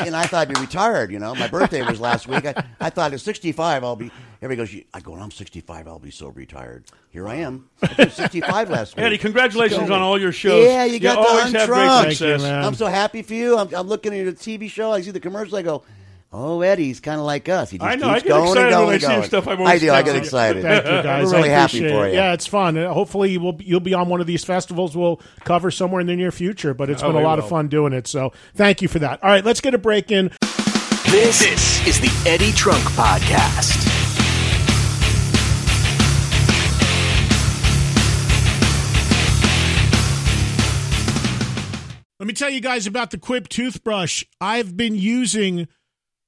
And I thought you retired, you know. My birthday was last week. I thought at 65 I'll be... Everybody goes, I go, I'm 65, I'll be so retired. Here I am. I was 65 last week. Eddie, congratulations on all your shows. Yeah, you got to untrunk. I'm so happy for you. I'm looking at a TV show. I see the commercial. I go... Oh, Eddie's kind of like us. He just keeps going and going and going. I get excited. Thank you, guys. We're really happy for you. Yeah, it's fun. Hopefully, you'll be on one of these festivals we'll cover somewhere in the near future, but it's been a lot of fun doing it, so thank you for that. All right, let's get a break in. This is the Eddie Trunk Podcast. Let me tell you guys about the Quip toothbrush. I've been using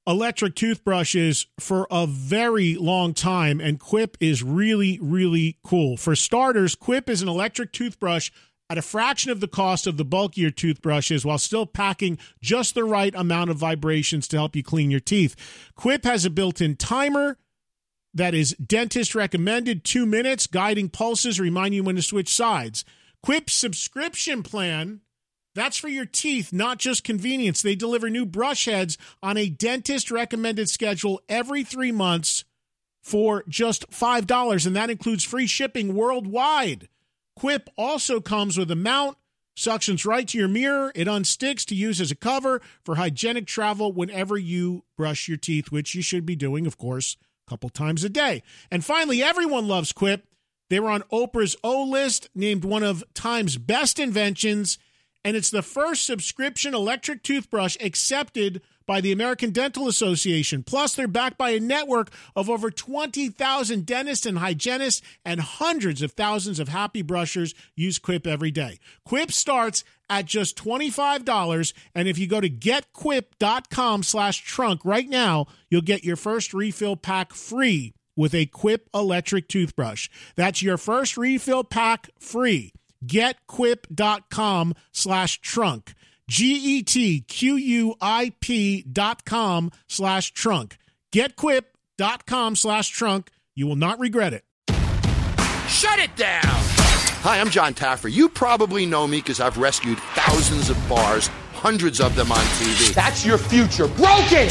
electric toothbrushes for a very long time, and Quip is really, really cool. For starters, Quip is an electric toothbrush at a fraction of the cost of the bulkier toothbrushes while still packing just the right amount of vibrations to help you clean your teeth. Quip has a built-in timer that is dentist-recommended, 2 minutes, guiding pulses, remind you when to switch sides. Quip's subscription plan... That's for your teeth, not just convenience. They deliver new brush heads on a dentist-recommended schedule every 3 months for just $5, and that includes free shipping worldwide. Quip also comes with a mount, suctions right to your mirror. It unsticks to use as a cover for hygienic travel whenever you brush your teeth, which you should be doing, of course, a couple times a day. And finally, everyone loves Quip. They were on Oprah's O List, named one of Time's best inventions, and it's the first subscription electric toothbrush accepted by the American Dental Association. Plus, they're backed by a network of over 20,000 dentists and hygienists, and hundreds of thousands of happy brushers use Quip every day. Quip starts at just $25, and if you go to getquip.com/trunk right now, you'll get your first refill pack free with a Quip electric toothbrush. That's your first refill pack free. GetQuip.com/trunk. GetQuip.com/trunk. GetQuip.com/trunk. You will not regret it. Shut it down! Hi, I'm John Taffer. You probably know me because I've rescued thousands of bars, hundreds of them on TV. That's your future. Broken!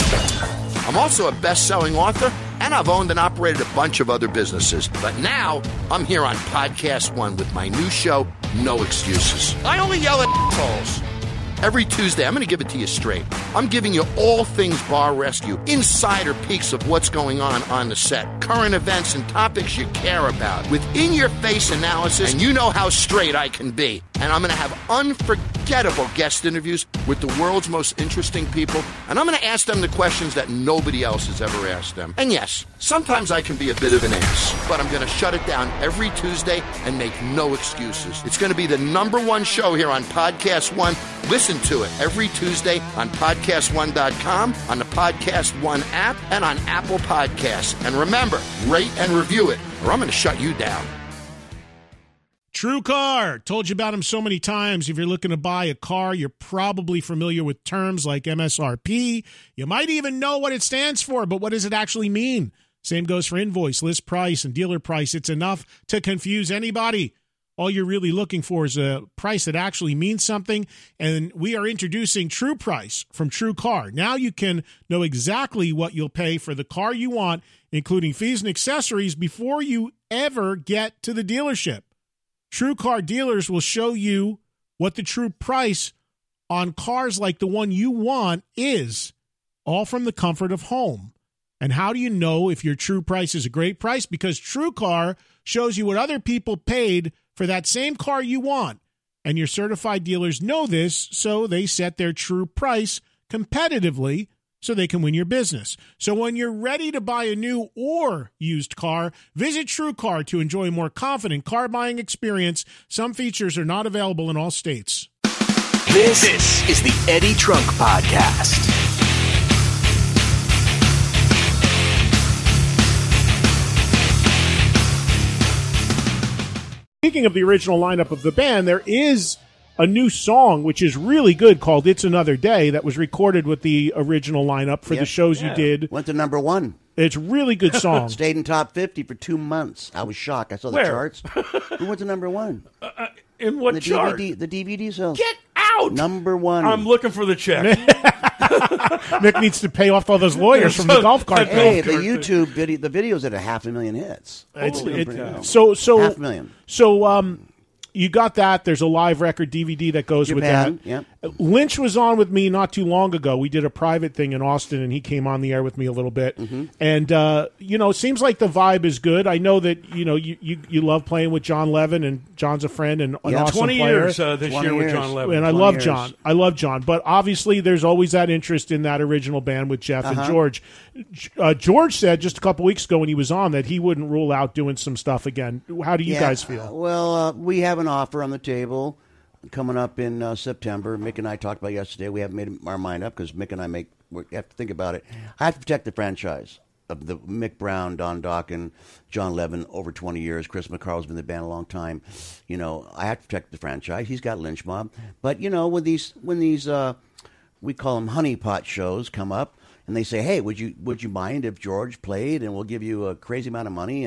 I'm also a best-selling author, and I've owned and operated a bunch of other businesses. But now, I'm here on Podcast One with my new show, No Excuses. I only yell at assholes. Every Tuesday, I'm going to give it to you straight. I'm giving you all things bar rescue, insider peeks of what's going on the set, current events and topics you care about, with in-your-face analysis, and you know how straight I can be. And I'm going to have unforgettable guest interviews with the world's most interesting people, and I'm going to ask them the questions that nobody else has ever asked them. And yes, sometimes I can be a bit of an ass, but I'm going to shut it down every Tuesday and make no excuses. It's going to be the #1 show here on Podcast One. Listen to it every Tuesday on PodcastOne.com, on the Podcast One app, and on Apple Podcasts. And remember, rate and review it, or I'm going to shut you down. True Car. Told you about them so many times. If you're looking to buy a car, you're probably familiar with terms like MSRP. You might even know what it stands for, but what does it actually mean? Same goes for invoice, list price, and dealer price. It's enough to confuse anybody. All you're really looking for is a price that actually means something, and we are introducing True Price from True Car. Now you can know exactly what you'll pay for the car you want, including fees and accessories, before you ever get to the dealership. True Car dealers will show you what the true price on cars like the one you want is, all from the comfort of home. And how do you know if your true price is a great price? Because True Car shows you what other people paid for that same car you want. And your certified dealers know this, so they set their true price competitively so they can win your business. So when you're ready to buy a new or used car, visit TrueCar to enjoy a more confident car buying experience. Some features are not available in all states. This is the Eddie Trunk Podcast. Speaking of the original lineup of the band, there is a new song which is really good called It's Another Day that was recorded with the original lineup for the shows you did. Went to number one. It's a really good song. Stayed in top 50 for 2 months. I was shocked. I saw the charts. Who went to number one? In what chart? The DVD sales. Get out! Number one. I'm looking for the check. Mick needs to pay off all those lawyers from the golf cart. Hey, the YouTube video, the video's at 500,000 hits. So 500,000. So you got that. There's a live record DVD that goes with that. Yep. Lynch was on with me not too long ago. We did a private thing in Austin, and he came on the air with me a little bit. Mm-hmm. And, it seems like the vibe is good. I know that, you love playing with John Levin, and John's a friend and an awesome 20 player. Years, this 20 year years. With John Levin. And I love years. John. I love John. But obviously there's always that interest in that original band with Jeff and George. George said just a couple weeks ago when he was on that he wouldn't rule out doing some stuff again. How do you guys feel? We have an offer on the table coming up in September. Mick and I talked about it yesterday. We haven't made our mind up because Mick and I have to think about it. I have to protect the franchise of the Mick Brown, Don Dokken, John Levin over 20 years. Chris McCarl's been in the band a long time. I have to protect the franchise. He's got Lynch Mob, but when these we call them honeypot shows come up and they say, hey, would you mind if George played and we'll give you a crazy amount of money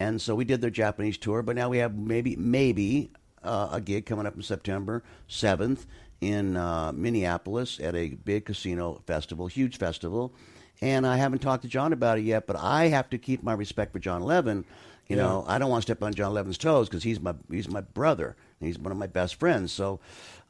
and so we did their Japanese tour, but now we have maybe a gig coming up in September 7th in Minneapolis at a big casino festival, huge festival. And I haven't talked to John about it yet, but I have to keep my respect for John Levin. I don't want to step on John Levin's toes because he's my brother. And he's one of my best friends. So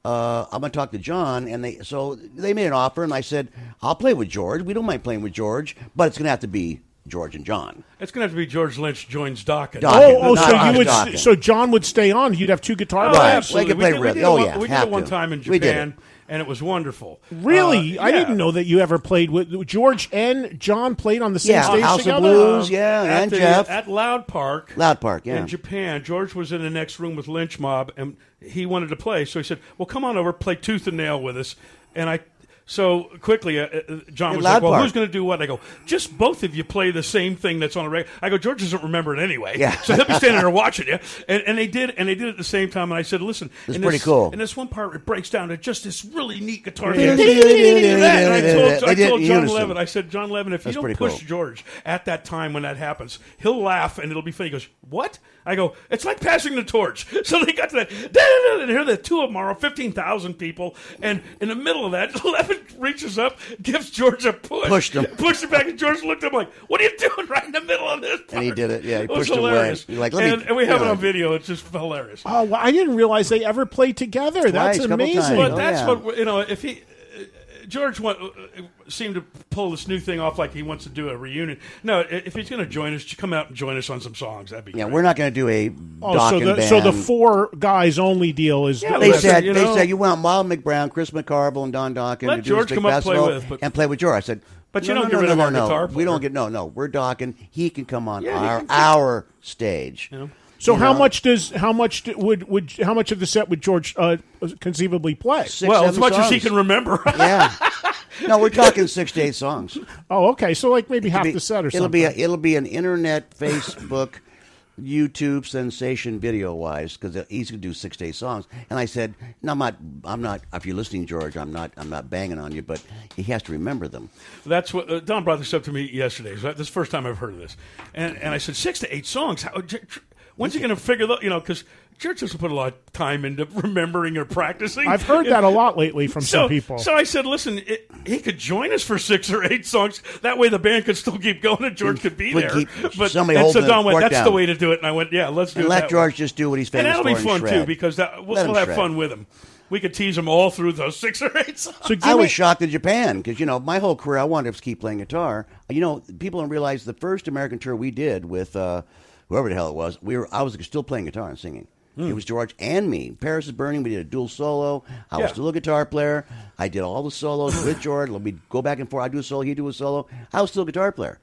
I'm going to talk to John. And they made an offer, and I said, I'll play with George. We don't mind playing with George, but it's going to have to be George and John. It's going to have to be George Lynch joins Dokken. So John would stay on. You'd have two guitar players. Oh, absolutely. They could play riff. We did it one time in Japan, and it was wonderful. Really? I didn't know that you ever played with George and John played on the same stage House together. House of Blues, and Jeff. At Loud Park, in Japan. George was in the next room with Lynch Mob, and he wanted to play, so he said, well, come on over, play tooth and nail with us. And So quickly, John was like, well, who's going to do what? And I go, just both of you play the same thing that's on a record. I go, George doesn't remember it anyway. Yeah. So he'll be standing there watching you. And they did it at the same time. And I said, listen. It's pretty cool. And this one part, it breaks down to just this really neat guitar. And I told John Levin, I said, John Levin, if you don't push George at that time when that happens, he'll laugh and it'll be funny. He goes, what? I go, it's like passing the torch. So they got to that. And here the two of them are 15,000 people. And in the middle of that, Levin reaches up, gives George a push. Pushed him back, and George looked at him like, what are you doing right in the middle of this part? And he did it. Yeah, he pushed him away. And we have it on video. It's just hilarious. Oh, well, I didn't realize they ever played together. Twice, that's amazing. But what, if he... George seemed to pull this new thing off like he wants to do a reunion. No, if he's going to join us, come out and join us on some songs. That'd be great. Yeah, we're not going to do a band. So the four guys only deal is... Yeah, they said you want Miles McBrown, Chris McCarville, and Don Dokken to do George come up play with George. I said... But you don't get rid of our guitar player. We don't get... No, we're Dokken. He can come on our stage. You know? So how much of the set would George conceivably play? As much songs as he can remember. Yeah. No, we're talking 6 to 8 songs. Oh, okay. So like maybe half the set or something. It'll be an internet, Facebook, YouTube sensation video wise because he's gonna do 6 to 8 songs. And I said, no, I'm not. If you're listening, George, I'm not banging on you, but he has to remember them. That's what Don brought this up to me yesterday. So this is the first time I've heard of this, and I said 6 to 8 songs. When's he going to figure that, because George doesn't put a lot of time into remembering or practicing. I've heard that a lot lately from some people. So I said, listen, he could join us for 6 or 8 songs. That way the band could still keep going and George could be there. Don went, that's down the way to do it. And I went, yeah, let's do it. And let George just do what he's famous for. And that'll be fun, too, because we'll have fun with him. We could tease them all through those 6 or 8 songs. So I was shocked in Japan because, my whole career I wanted to keep playing guitar. People don't realize the first American tour we did with... whoever the hell it was, I was still playing guitar and singing. It was George and me. Paris is Burning, we did a dual solo. I was still a guitar player. I did all the solos with George. Let me go back and forth. I do a solo, he do a solo. I was still a guitar player.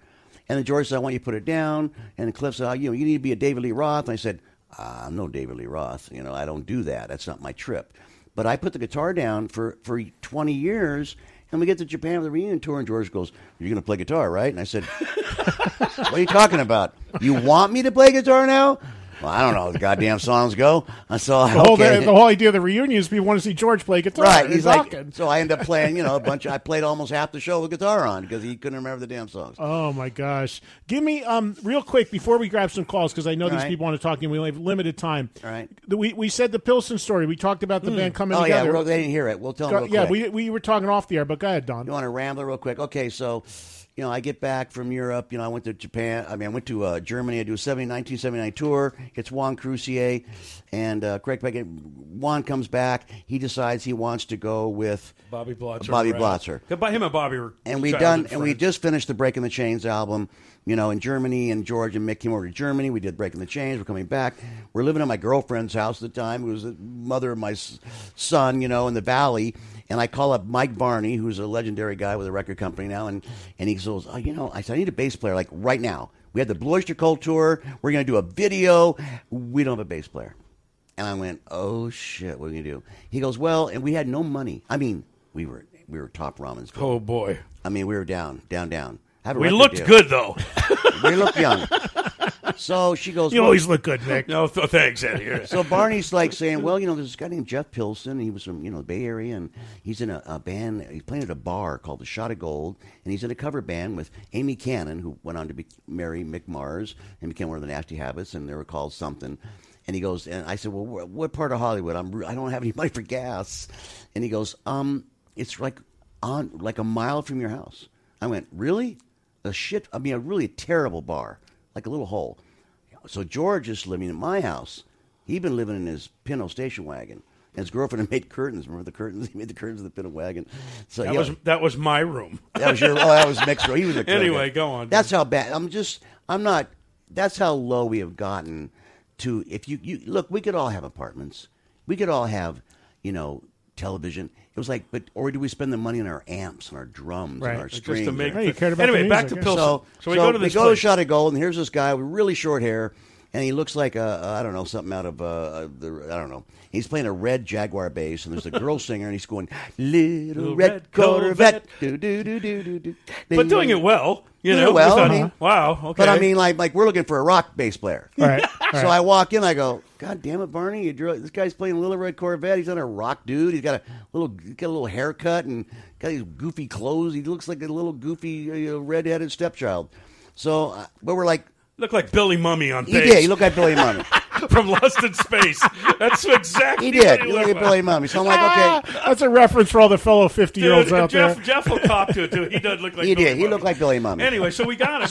And then George said, I want you to put it down. And Cliff said, you need to be a David Lee Roth. And I said, I'm no David Lee Roth. I don't do that. That's not my trip. But I put the guitar down for 20 years, and we get to Japan with the reunion tour, and George goes, "You're going to play guitar, right?" And I said, "What are you talking about? You want me to play guitar now?" Well, I don't know how the goddamn songs go. The whole idea of the reunion is we want to see George play guitar. Right. He's like, so I end up playing, a bunch. I played almost half the show with guitar on because he couldn't remember the damn songs. Oh, my gosh. Give me, real quick, before we grab some calls, because I know these people want to talk to you, and we only have limited time. All right. We said the Pilson story. We talked about the band coming together. Oh, yeah. They didn't hear it. We'll tell them real quick. Yeah, we were talking off the air, but go ahead, Don. You want to ramble real quick? Okay, so... I get back from Europe. I went to Japan. I mean, I went to Germany. I do a 1979 tour. It's Juan Croucier. And Craig Beckett. Juan comes back. He decides he wants to go with Bobby Blotzer. Him and Bobby were And we just finished the Breaking the Chains album, in Germany. And George and Mick came over to Germany. We did Breaking the Chains. We're coming back. We're living at my girlfriend's house at the time, who was the mother of my son, in the valley. And I call up Mike Barney, who's a legendary guy with a record company now, and he goes, "Oh, I said, I need a bass player, like, right now. We had the Blue Oyster Cult tour. We're going to do a video. We don't have a bass player." And I went, "Oh, shit, what are we going to do?" He goes, "Well," and we had no money. I mean, we were top ramen. Oh, boy. I mean, we were down. We looked good, though. We looked young. So she goes, "You always look good, Nick." "No, thanks, Eddie." So Barney's like saying, "Well, there's this guy named Jeff Pilson. He was from, the Bay Area, and he's in a band. He's playing at a bar called The Shot of Gold, and he's in a cover band with Amy Cannon, who went on to marry Mick Mars and became one of the Nasty Habits, and they were called something." And he goes, and I said, "Well, what part of Hollywood? I don't have any money for gas." And he goes, "It's like a mile from your house." I went, "Really? A really terrible bar." Like a little hole. So George is living in my house. He'd been living in his Pinto station wagon. And his girlfriend had made curtains. Remember the curtains? He made the curtains of the Pinto wagon. So that was my room. That was your. Oh, that was Mick's room. He was a curtain. Anyway, go on. That's dude. How bad. That's how low we have gotten to. If you look, we could all have apartments. We could all have, television. It was like, or do we spend the money on our amps and our drums and our strings? Just to make anyway, back to Pilson. So we go to Shot of Gold, and here's this guy with really short hair, and he looks like something out of I don't know. He's playing a red Jaguar bass, and there's a girl singer, and he's going, "Little red Corvette, do do do do do." But doing it well, well. I mean, wow, okay. But I mean, like we're looking for a rock bass player, right? So I walk in, I go, "God damn it, Barney! This guy's playing a little red Corvette. He's not a rock dude. He's got a little haircut and got these goofy clothes. He looks like a little goofy redheaded stepchild." So, but we're like, look like Billy Mummy on bass. He did. He looked like Billy Mummy from Lost in Space. That's exactly. He did. He looked like Billy Mummy. So I'm like, okay, that's a reference for all the fellow 50-year-olds out there. Jeff will cop to it too. He does look like. He Billy did. Mummy. He looked like Billy Mummy. Anyway, so we got him.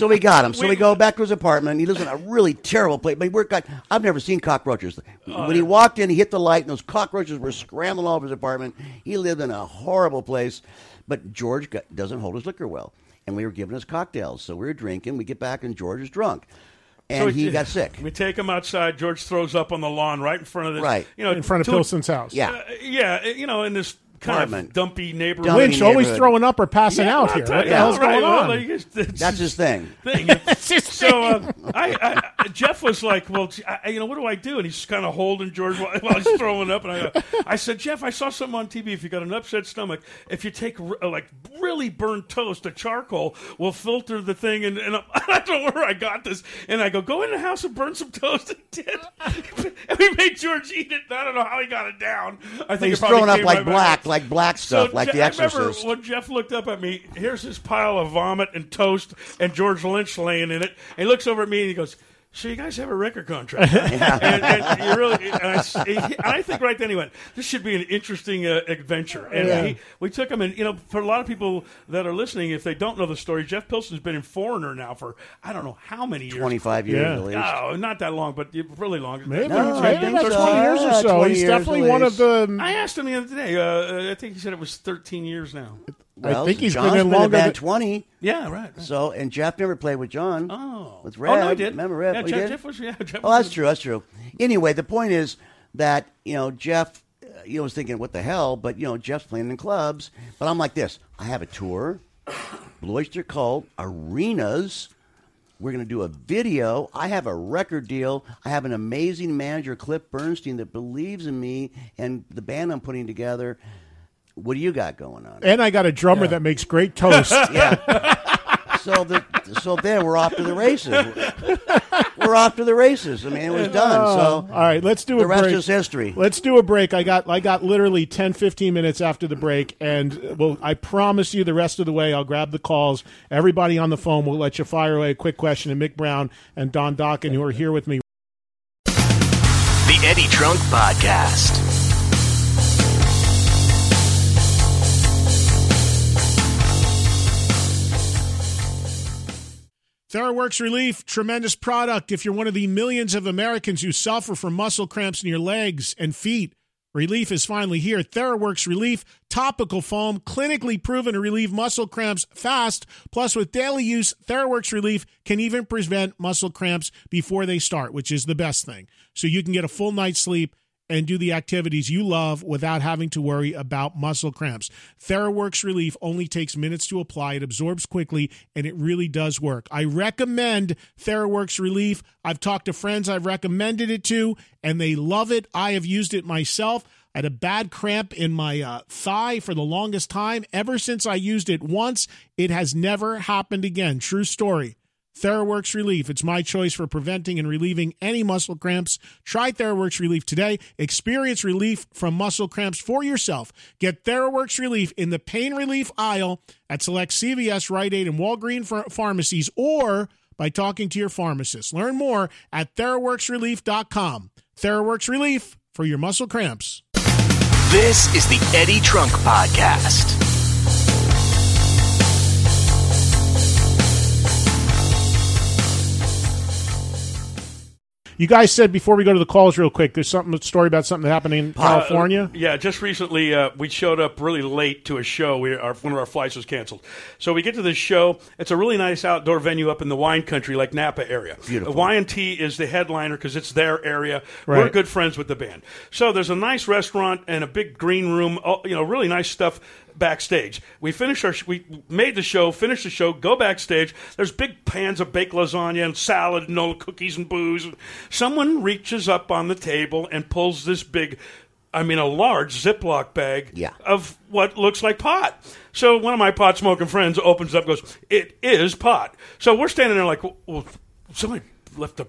So we go back to his apartment. He lives in a really terrible place. But I've never seen cockroaches. When he walked in, he hit the light, and those cockroaches were scrambling all over his apartment. He lived in a horrible place. But George doesn't hold his liquor well, and we were giving us cocktails. So we were drinking. We get back, and George is drunk. And he got sick. We take him outside. George throws up on the lawn right in front of this. Right. In front of Pilson's house. Yeah. In this kind of dumpy neighborhood. Lynch always throwing up or passing out here. What the hell's going on? Well, that's his thing. That's his thing. So Jeff was like, "Well, what do I do?" And he's kind of holding George while he's throwing up. And I said, "Jeff, I saw something on TV. If you got an upset stomach, if you take really burnt toast, the charcoal will filter the thing." And I don't know where I got this. And I go, "Go in the house and burn some toast." And did. And we made George eat it. And I don't know how he got it down. I think he's throwing up black stuff, so like The Exorcist. I remember when Jeff looked up at me, here's this pile of vomit and toast and George Lynch laying in it. And he looks over at me and he goes, "So you guys have a record contract." and you really, I think right then he went, "This should be an interesting adventure." And we took him, and for a lot of people that are listening, if they don't know the story, Jeff Pilson's been in Foreigner now for I don't know how many years. 25 years at least. No, not that long, but really long. Maybe 20 years or so. He's definitely one of the... I asked him the other day. I think he said it was 13 years now. Well, I think he's John's been in longer than 20. Yeah, right. So, and Jeff never played with John. Oh. With Red. Oh, no, I did. Remember Red? Yeah, Jeff was... Yeah, Jeff was that's true. That's true. Anyway, the point is that, Jeff, was thinking, what the hell? But, Jeff's playing in clubs. But I'm like this. I have a tour, Blue Oyster Cult, arenas, We're going to do a video. I have a record deal. I have an amazing manager, Cliff Burnstein, that believes in me and the band I'm putting together. What do you got going on? And I got a drummer that makes great toast. Yeah. So then we're off to the races. We're off to the races. I mean, it was done. So all right, let's do a break. The rest is history. Let's do a break. I got literally 10, 15 minutes after the break, and I promise you the rest of the way I'll grab the calls. Everybody on the phone will let you fire away a quick question to Mick Brown and Don Dokken, who are here with me. The Eddie Trunk Podcast. TheraWorks Relief, tremendous product. If you're one of the millions of Americans who suffer from muscle cramps in your legs and feet, relief is finally here. TheraWorks Relief, topical foam, clinically proven to relieve muscle cramps fast. Plus, with daily use, TheraWorks Relief can even prevent muscle cramps before they start, which is the best thing. So you can get a full night's sleep and do the activities you love without having to worry about muscle cramps. TheraWorks Relief only takes minutes to apply. It absorbs quickly, and it really does work. I recommend TheraWorks Relief. I've talked to friends I've recommended it to, and they love it. I have used it myself. I had a bad cramp in my thigh for the longest time. Ever since I used it once, it has never happened again. True story. TheraWorks Relief. It's my choice for preventing and relieving any muscle cramps. Try TheraWorks Relief today. Experience relief from muscle cramps for yourself. Get TheraWorks Relief in the pain relief aisle at select CVS, Rite Aid, and Walgreens pharmacies, or by talking to your pharmacist. Learn more at TheraWorksRelief.com. TheraWorks Relief for your muscle cramps. This is the Eddie Trunk Podcast. You guys said before we go to the calls real quick, there's a story about something that happened in California? Yeah, just recently we showed up really late to a show. One of our flights was canceled. So we get to this show. It's a really nice outdoor venue up in the wine country, like Napa area. Beautiful. Y&T is the headliner because it's their area. Right. We're good friends with the band. So there's a nice restaurant and a big green room, really nice stuff. Backstage, we finished the show, go backstage. There's big pans of baked lasagna and salad and all the cookies and booze. Someone reaches up on the table and pulls this large Ziploc bag of what looks like pot. So one of my pot smoking friends opens up, and goes, "It is pot." So we're standing there like, well, somebody left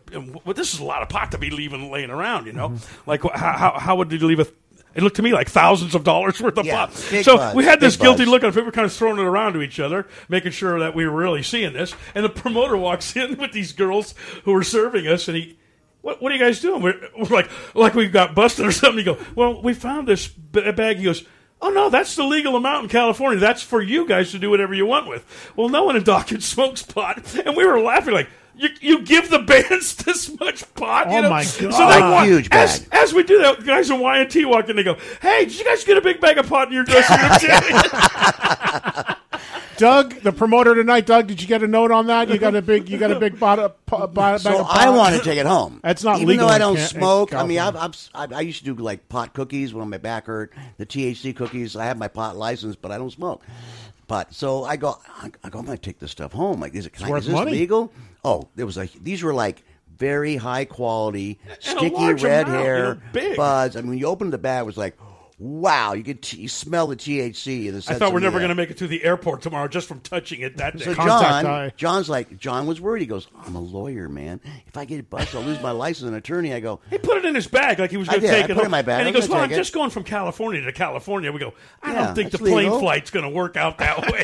this is a lot of pot to be laying around, Mm-hmm. Like how would you leave a? It looked to me like thousands of dollars worth of pot. So we had this guilty look on it. We were kind of throwing it around to each other, making sure that we were really seeing this. And the promoter walks in with these girls who were serving us, and he, what are you guys doing? We're like we got busted or something. He goes, well, we found this bag. He goes, oh, no, that's the legal amount in California. That's for you guys to do whatever you want with. Well, no one in Dokken smokes pot. And we were laughing like, You give the bands this much pot? Oh, my God. So huge bag. As we do that, the guys in Y&T walk in, they go, hey, did you guys get a big bag of pot in your dressing room? Doug, the promoter tonight, did you get a note on that? You got a big pot of pot? So I want to take it home. That's not legal. Even though I don't smoke, I used to do like pot cookies when my back hurt, the THC cookies. I have my pot license, but I don't smoke. So I go, I'm going to take this stuff home. Like, is this legal? Oh, these were like very high quality, sticky red hair buds. I mean, you opened the bag, it was like, wow, you could you smell the THC. In the I thought we're never going to make it to the airport tomorrow just from touching it that day. So John was worried. He goes, I'm a lawyer, man. If I get busted, I'll lose my license as an attorney. I go. He put it in his bag like he was going to take it. I put it in my bag. And he goes, I'm just going from California to California. We go, I don't think the plane flight's going to work out that way.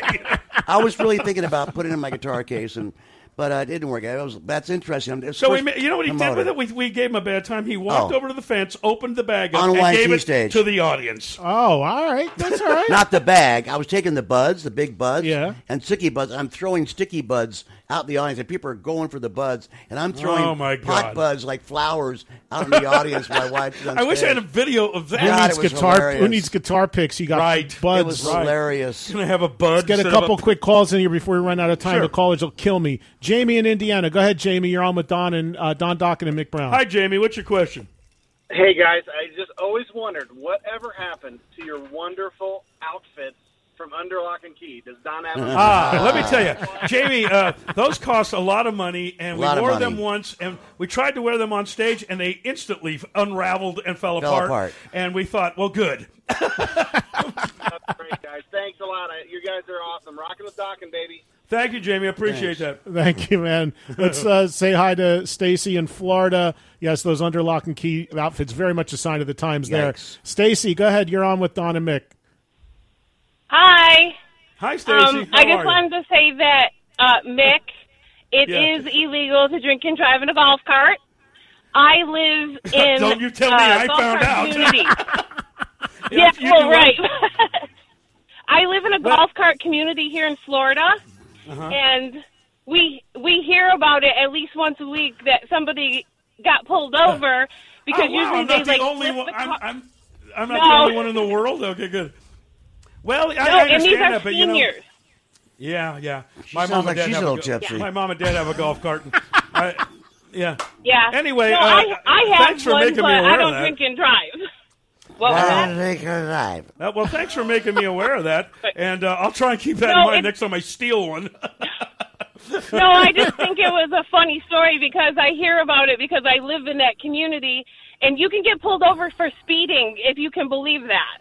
I was really thinking about putting it in my guitar case and... But it didn't work out. That's interesting. So you know what he did with it? We gave him a bad time. He walked over to the fence, opened the bag up, and gave it to the audience. Oh, all right. That's all right. Not the bag. I was taking the buds, the big buds, and sticky buds. I'm throwing sticky buds out in the audience, and people are going for the buds, and I'm throwing pot buds like flowers out in the audience. My wife's on stage. I wish I had a video of that. Who needs guitar picks? You got buds. It was hilarious. Can I have a bud? Let's get a couple quick calls in here before we run out of time. Sure. The callers will kill me. Jamie in Indiana. Go ahead, Jamie. You're on with Don Dokken and Mick Brown. Hi, Jamie. What's your question? Hey, guys. I just always wondered whatever happened to your wonderful outfits from Under Lock and Key. Does Don have one? Let me tell you, Jamie, those cost a lot of money, and we wore them once, and we tried to wear them on stage, and they instantly unraveled and fell apart. And we thought, well, good. That's great, guys. Thanks a lot. You guys are awesome. Rocking with Dokken, baby. Thank you, Jamie. I appreciate that. Thank you, man. Let's say hi to Stacy in Florida. Yes, those Under Lock and Key outfits, very much a sign of the times there. Stacy, go ahead. You're on with Don and Mick. Hi. Hi, Stacy. I just wanted to say that, Mick, it is illegal to drink and drive in a golf cart. I live in Don't you tell me I found out. I live in a golf cart community here in Florida, and we hear about it at least once a week that somebody got pulled over because usually they I'm not the only one in the world. Okay, good. Well, I understand that, but you know, my mom and dad have a golf cart. And, Anyway, I have thanks for one, making me aware I don't of that. Drink and drive. Well, thanks for making me aware of that, and I'll try and keep that in mind next time I steal one. No, I just think it was a funny story because I hear about it because I live in that community, and you can get pulled over for speeding if you can believe that.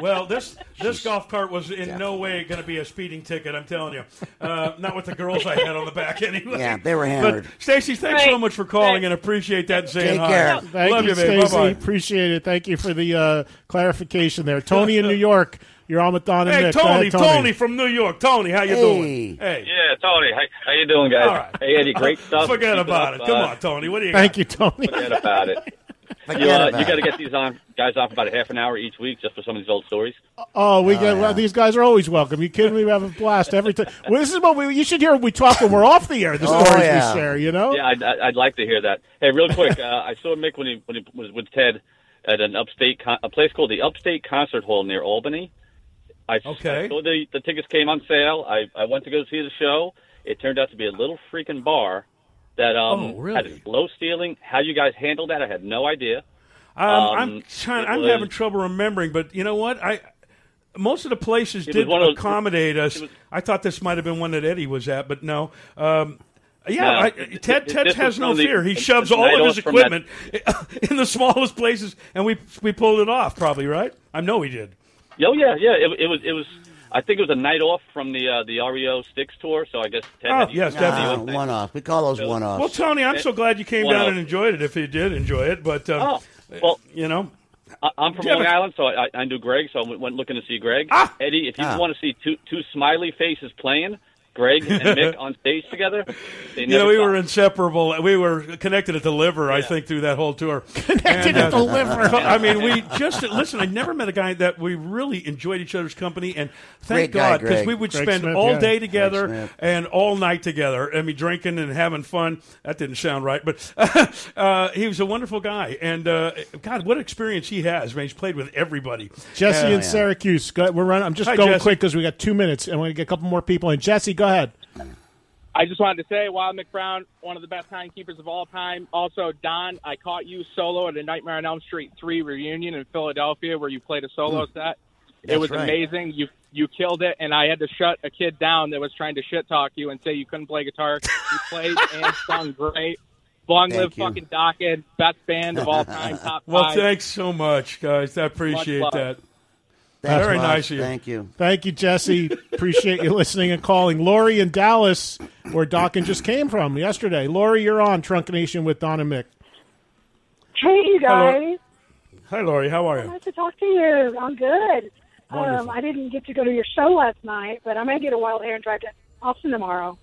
Well, this golf cart was in no way going to be a speeding ticket, I'm telling you. Not with the girls I had on the back anyway. Yeah, they were hammered. Stacy, thanks so much for calling and appreciate that. Take care. Love you, babe. Bye-bye. Appreciate it. Thank you for the clarification there. Tony in New York. You're on with Don and Nick. Hey, Tony from New York. Tony, how you doing? Hey. Yeah, Tony. How you doing, guys? All right. Hey, Eddie, great stuff. Forget about it. Come on, Tony. What do you got? Thank you, Tony. Forget about it. You got to get these guys on for about a half an hour each week just for some of these old stories. Oh, these guys are always welcome. You kidding me? We have a blast every time. Well, this is what you should hear when we talk when we're off the air. The stories we share, you know. Yeah, I'd like to hear that. Hey, real quick, I saw Mick when he was with Ted at an a place called the Upstate Concert Hall near Albany. I saw the tickets came on sale. I went to go see the show. It turned out to be a little freaking bar. That had a low ceiling. How you guys handled that, I had no idea. I'm having trouble remembering, but you know what? Most of the places did accommodate us. I thought this might have been one that Eddie was at, but no. Ted has no fear. He shoves all of his equipment in the smallest places, and we pulled it off. Probably right. I know we did. Oh yeah. It was. I think it was a night off from the REO Styx tour, so I guess Ted definitely one off. We call those one offs. Well, Tony, I'm so glad you came down and enjoyed it. If you did enjoy it, but you know, I'm from Long Island, so I knew Greg, so I went looking to see Greg. Eddie, if you want to see two smiley faces playing. Greg and Mick on stage together. We were inseparable. We were connected at the liver, I think, through that whole tour. Connected at the liver. I mean, we just listen. I never met a guy that we really enjoyed each other's company, and thank God because we would spend all day together and all night together. I mean, drinking and having fun. That didn't sound right, but he was a wonderful guy, and God, what experience he has! I mean, he's played with everybody. Jesse in Syracuse. We're running. I'm just going quick because we got 2 minutes, and we get a couple more people. And Jesse, go ahead. I just wanted to say, wow, Mick Brown, one of the best timekeepers of all time. Also, Don, I caught you solo at a Nightmare on Elm Street 3 reunion in Philadelphia where you played a solo set. It was amazing. You killed it, and I had to shut a kid down that was trying to shit talk you and say you couldn't play guitar. You played and sung great. Long live fucking Dokken, best band of all time, top five. Well, thanks so much, guys. I appreciate that. That's very nice of you. Thank you. Thank you, Jesse. Appreciate you listening and calling. Lori in Dallas, where Dokken just came from yesterday. Lori, you're on Trunk Nation with Don and Mick. Hey, you guys. Hi, Lori. How are you? Nice to talk to you. I'm good. I didn't get to go to your show last night, but I may get a wild hair and drive to Austin tomorrow.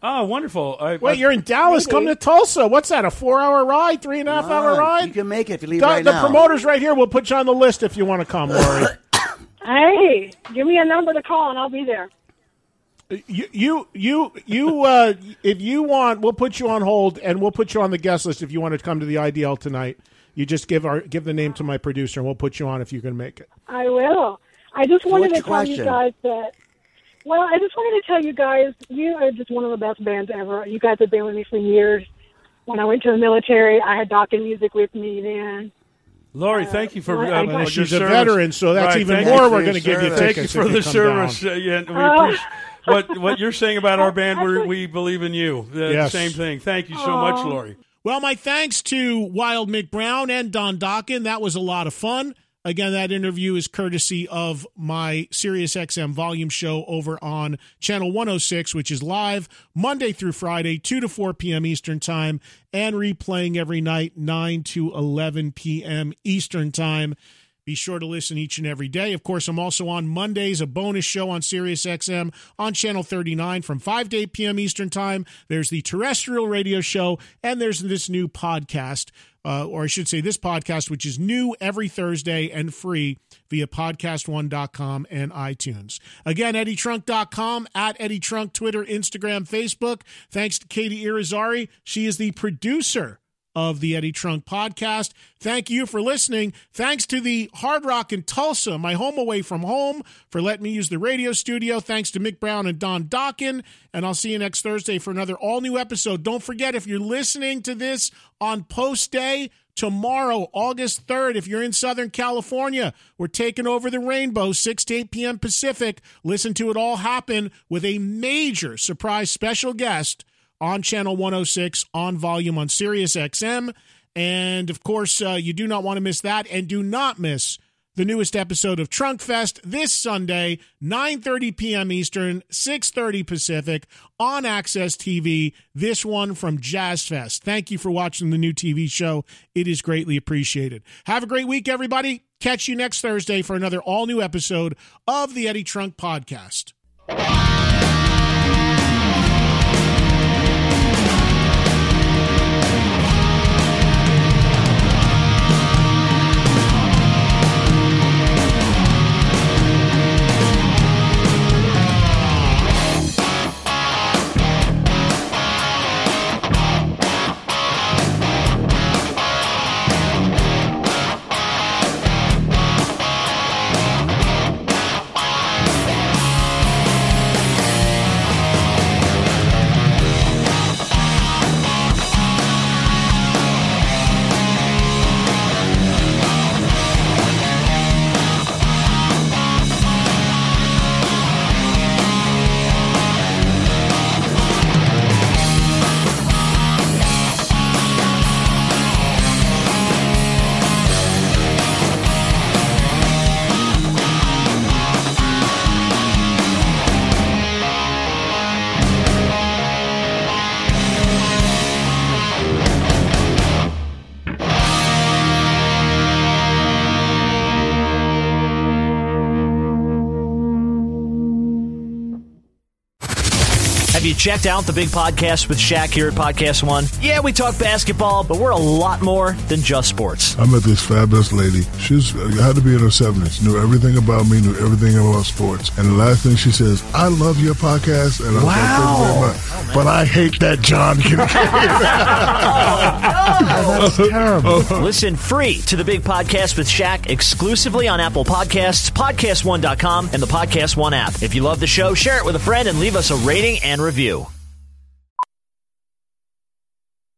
Oh, wonderful. You're in Dallas. Come to Tulsa. What's that, a 4-hour ride, 3.5-hour ride? You can make it if you leave right now. The promoter's right here. We'll put you on the list if you want to come, Lori. Hey, give me a number to call and I'll be there. You if you want, we'll put you on hold and we'll put you on the guest list if you want to come to the IDL tonight. You just give the name to my producer and we'll put you on if you can make it. I will. I just wanted to tell you guys that. Well, I just wanted to tell you guys you are just one of the best bands ever. You guys have been with me for years. When I went to the military, I had Dokken music with me then. Lori, thank you for she's a veteran, so that's right, even more. We're going to give you tickets. Thank you for the service. Yeah, we appreciate what you're saying about our band. We believe in you. Yes. Same thing. Thank you so much, Lori. Well, my thanks to Wild Mick Brown and Don Dokken. That was a lot of fun. Again, that interview is courtesy of my Sirius XM volume show over on Channel 106, which is live Monday through Friday, 2 to 4 p.m. Eastern Time, and replaying every night, 9 to 11 p.m. Eastern Time. Be sure to listen each and every day. Of course, I'm also on Mondays, a bonus show on Sirius XM on Channel 39 from 5 to 8 p.m. Eastern Time. There's the terrestrial radio show, and there's this new podcast. Or I should say this podcast, which is new every Thursday and free via podcast1.com and iTunes. Again, EddieTrunk.com, at Eddie Trunk, Twitter, Instagram, Facebook. Thanks to Katie Irizarry. She is the producer of the Eddie Trunk podcast. Thank you for listening. Thanks to the Hard Rock in Tulsa, my home away from home, for letting me use the radio studio. Thanks to Mick Brown and Don Dokken. And I'll see you next Thursday for another all-new episode. Don't forget, if you're listening to this on post day, tomorrow, August 3rd, if you're in Southern California, we're taking over the Rainbow, 6 to 8 p.m. Pacific. Listen to it all happen with a major surprise special guest on Channel 106, on volume on Sirius XM. And, of course, you do not want to miss that. And do not miss the newest episode of Trunk Fest this Sunday, 9:30 p.m. Eastern, 6:30 Pacific, on AXS TV, this one from Jazz Fest. Thank you for watching the new TV show. It is greatly appreciated. Have a great week, everybody. Catch you next Thursday for another all-new episode of the Eddie Trunk Podcast. Checked out the big podcast with Shaq here at Podcast One. Yeah, we talk basketball, but we're a lot more than just sports. I met this fabulous lady. She had to be in her 70s, knew everything about me, knew everything about sports. And the last thing she says, I love your podcast. And I was like, thank you very much. But I hate that John Kincaid. Oh, no. That's terrible. Listen free to the big podcast with Shaq exclusively on Apple Podcasts, PodcastOne.com, and the Podcast One app. If you love the show, share it with a friend and leave us a rating and review.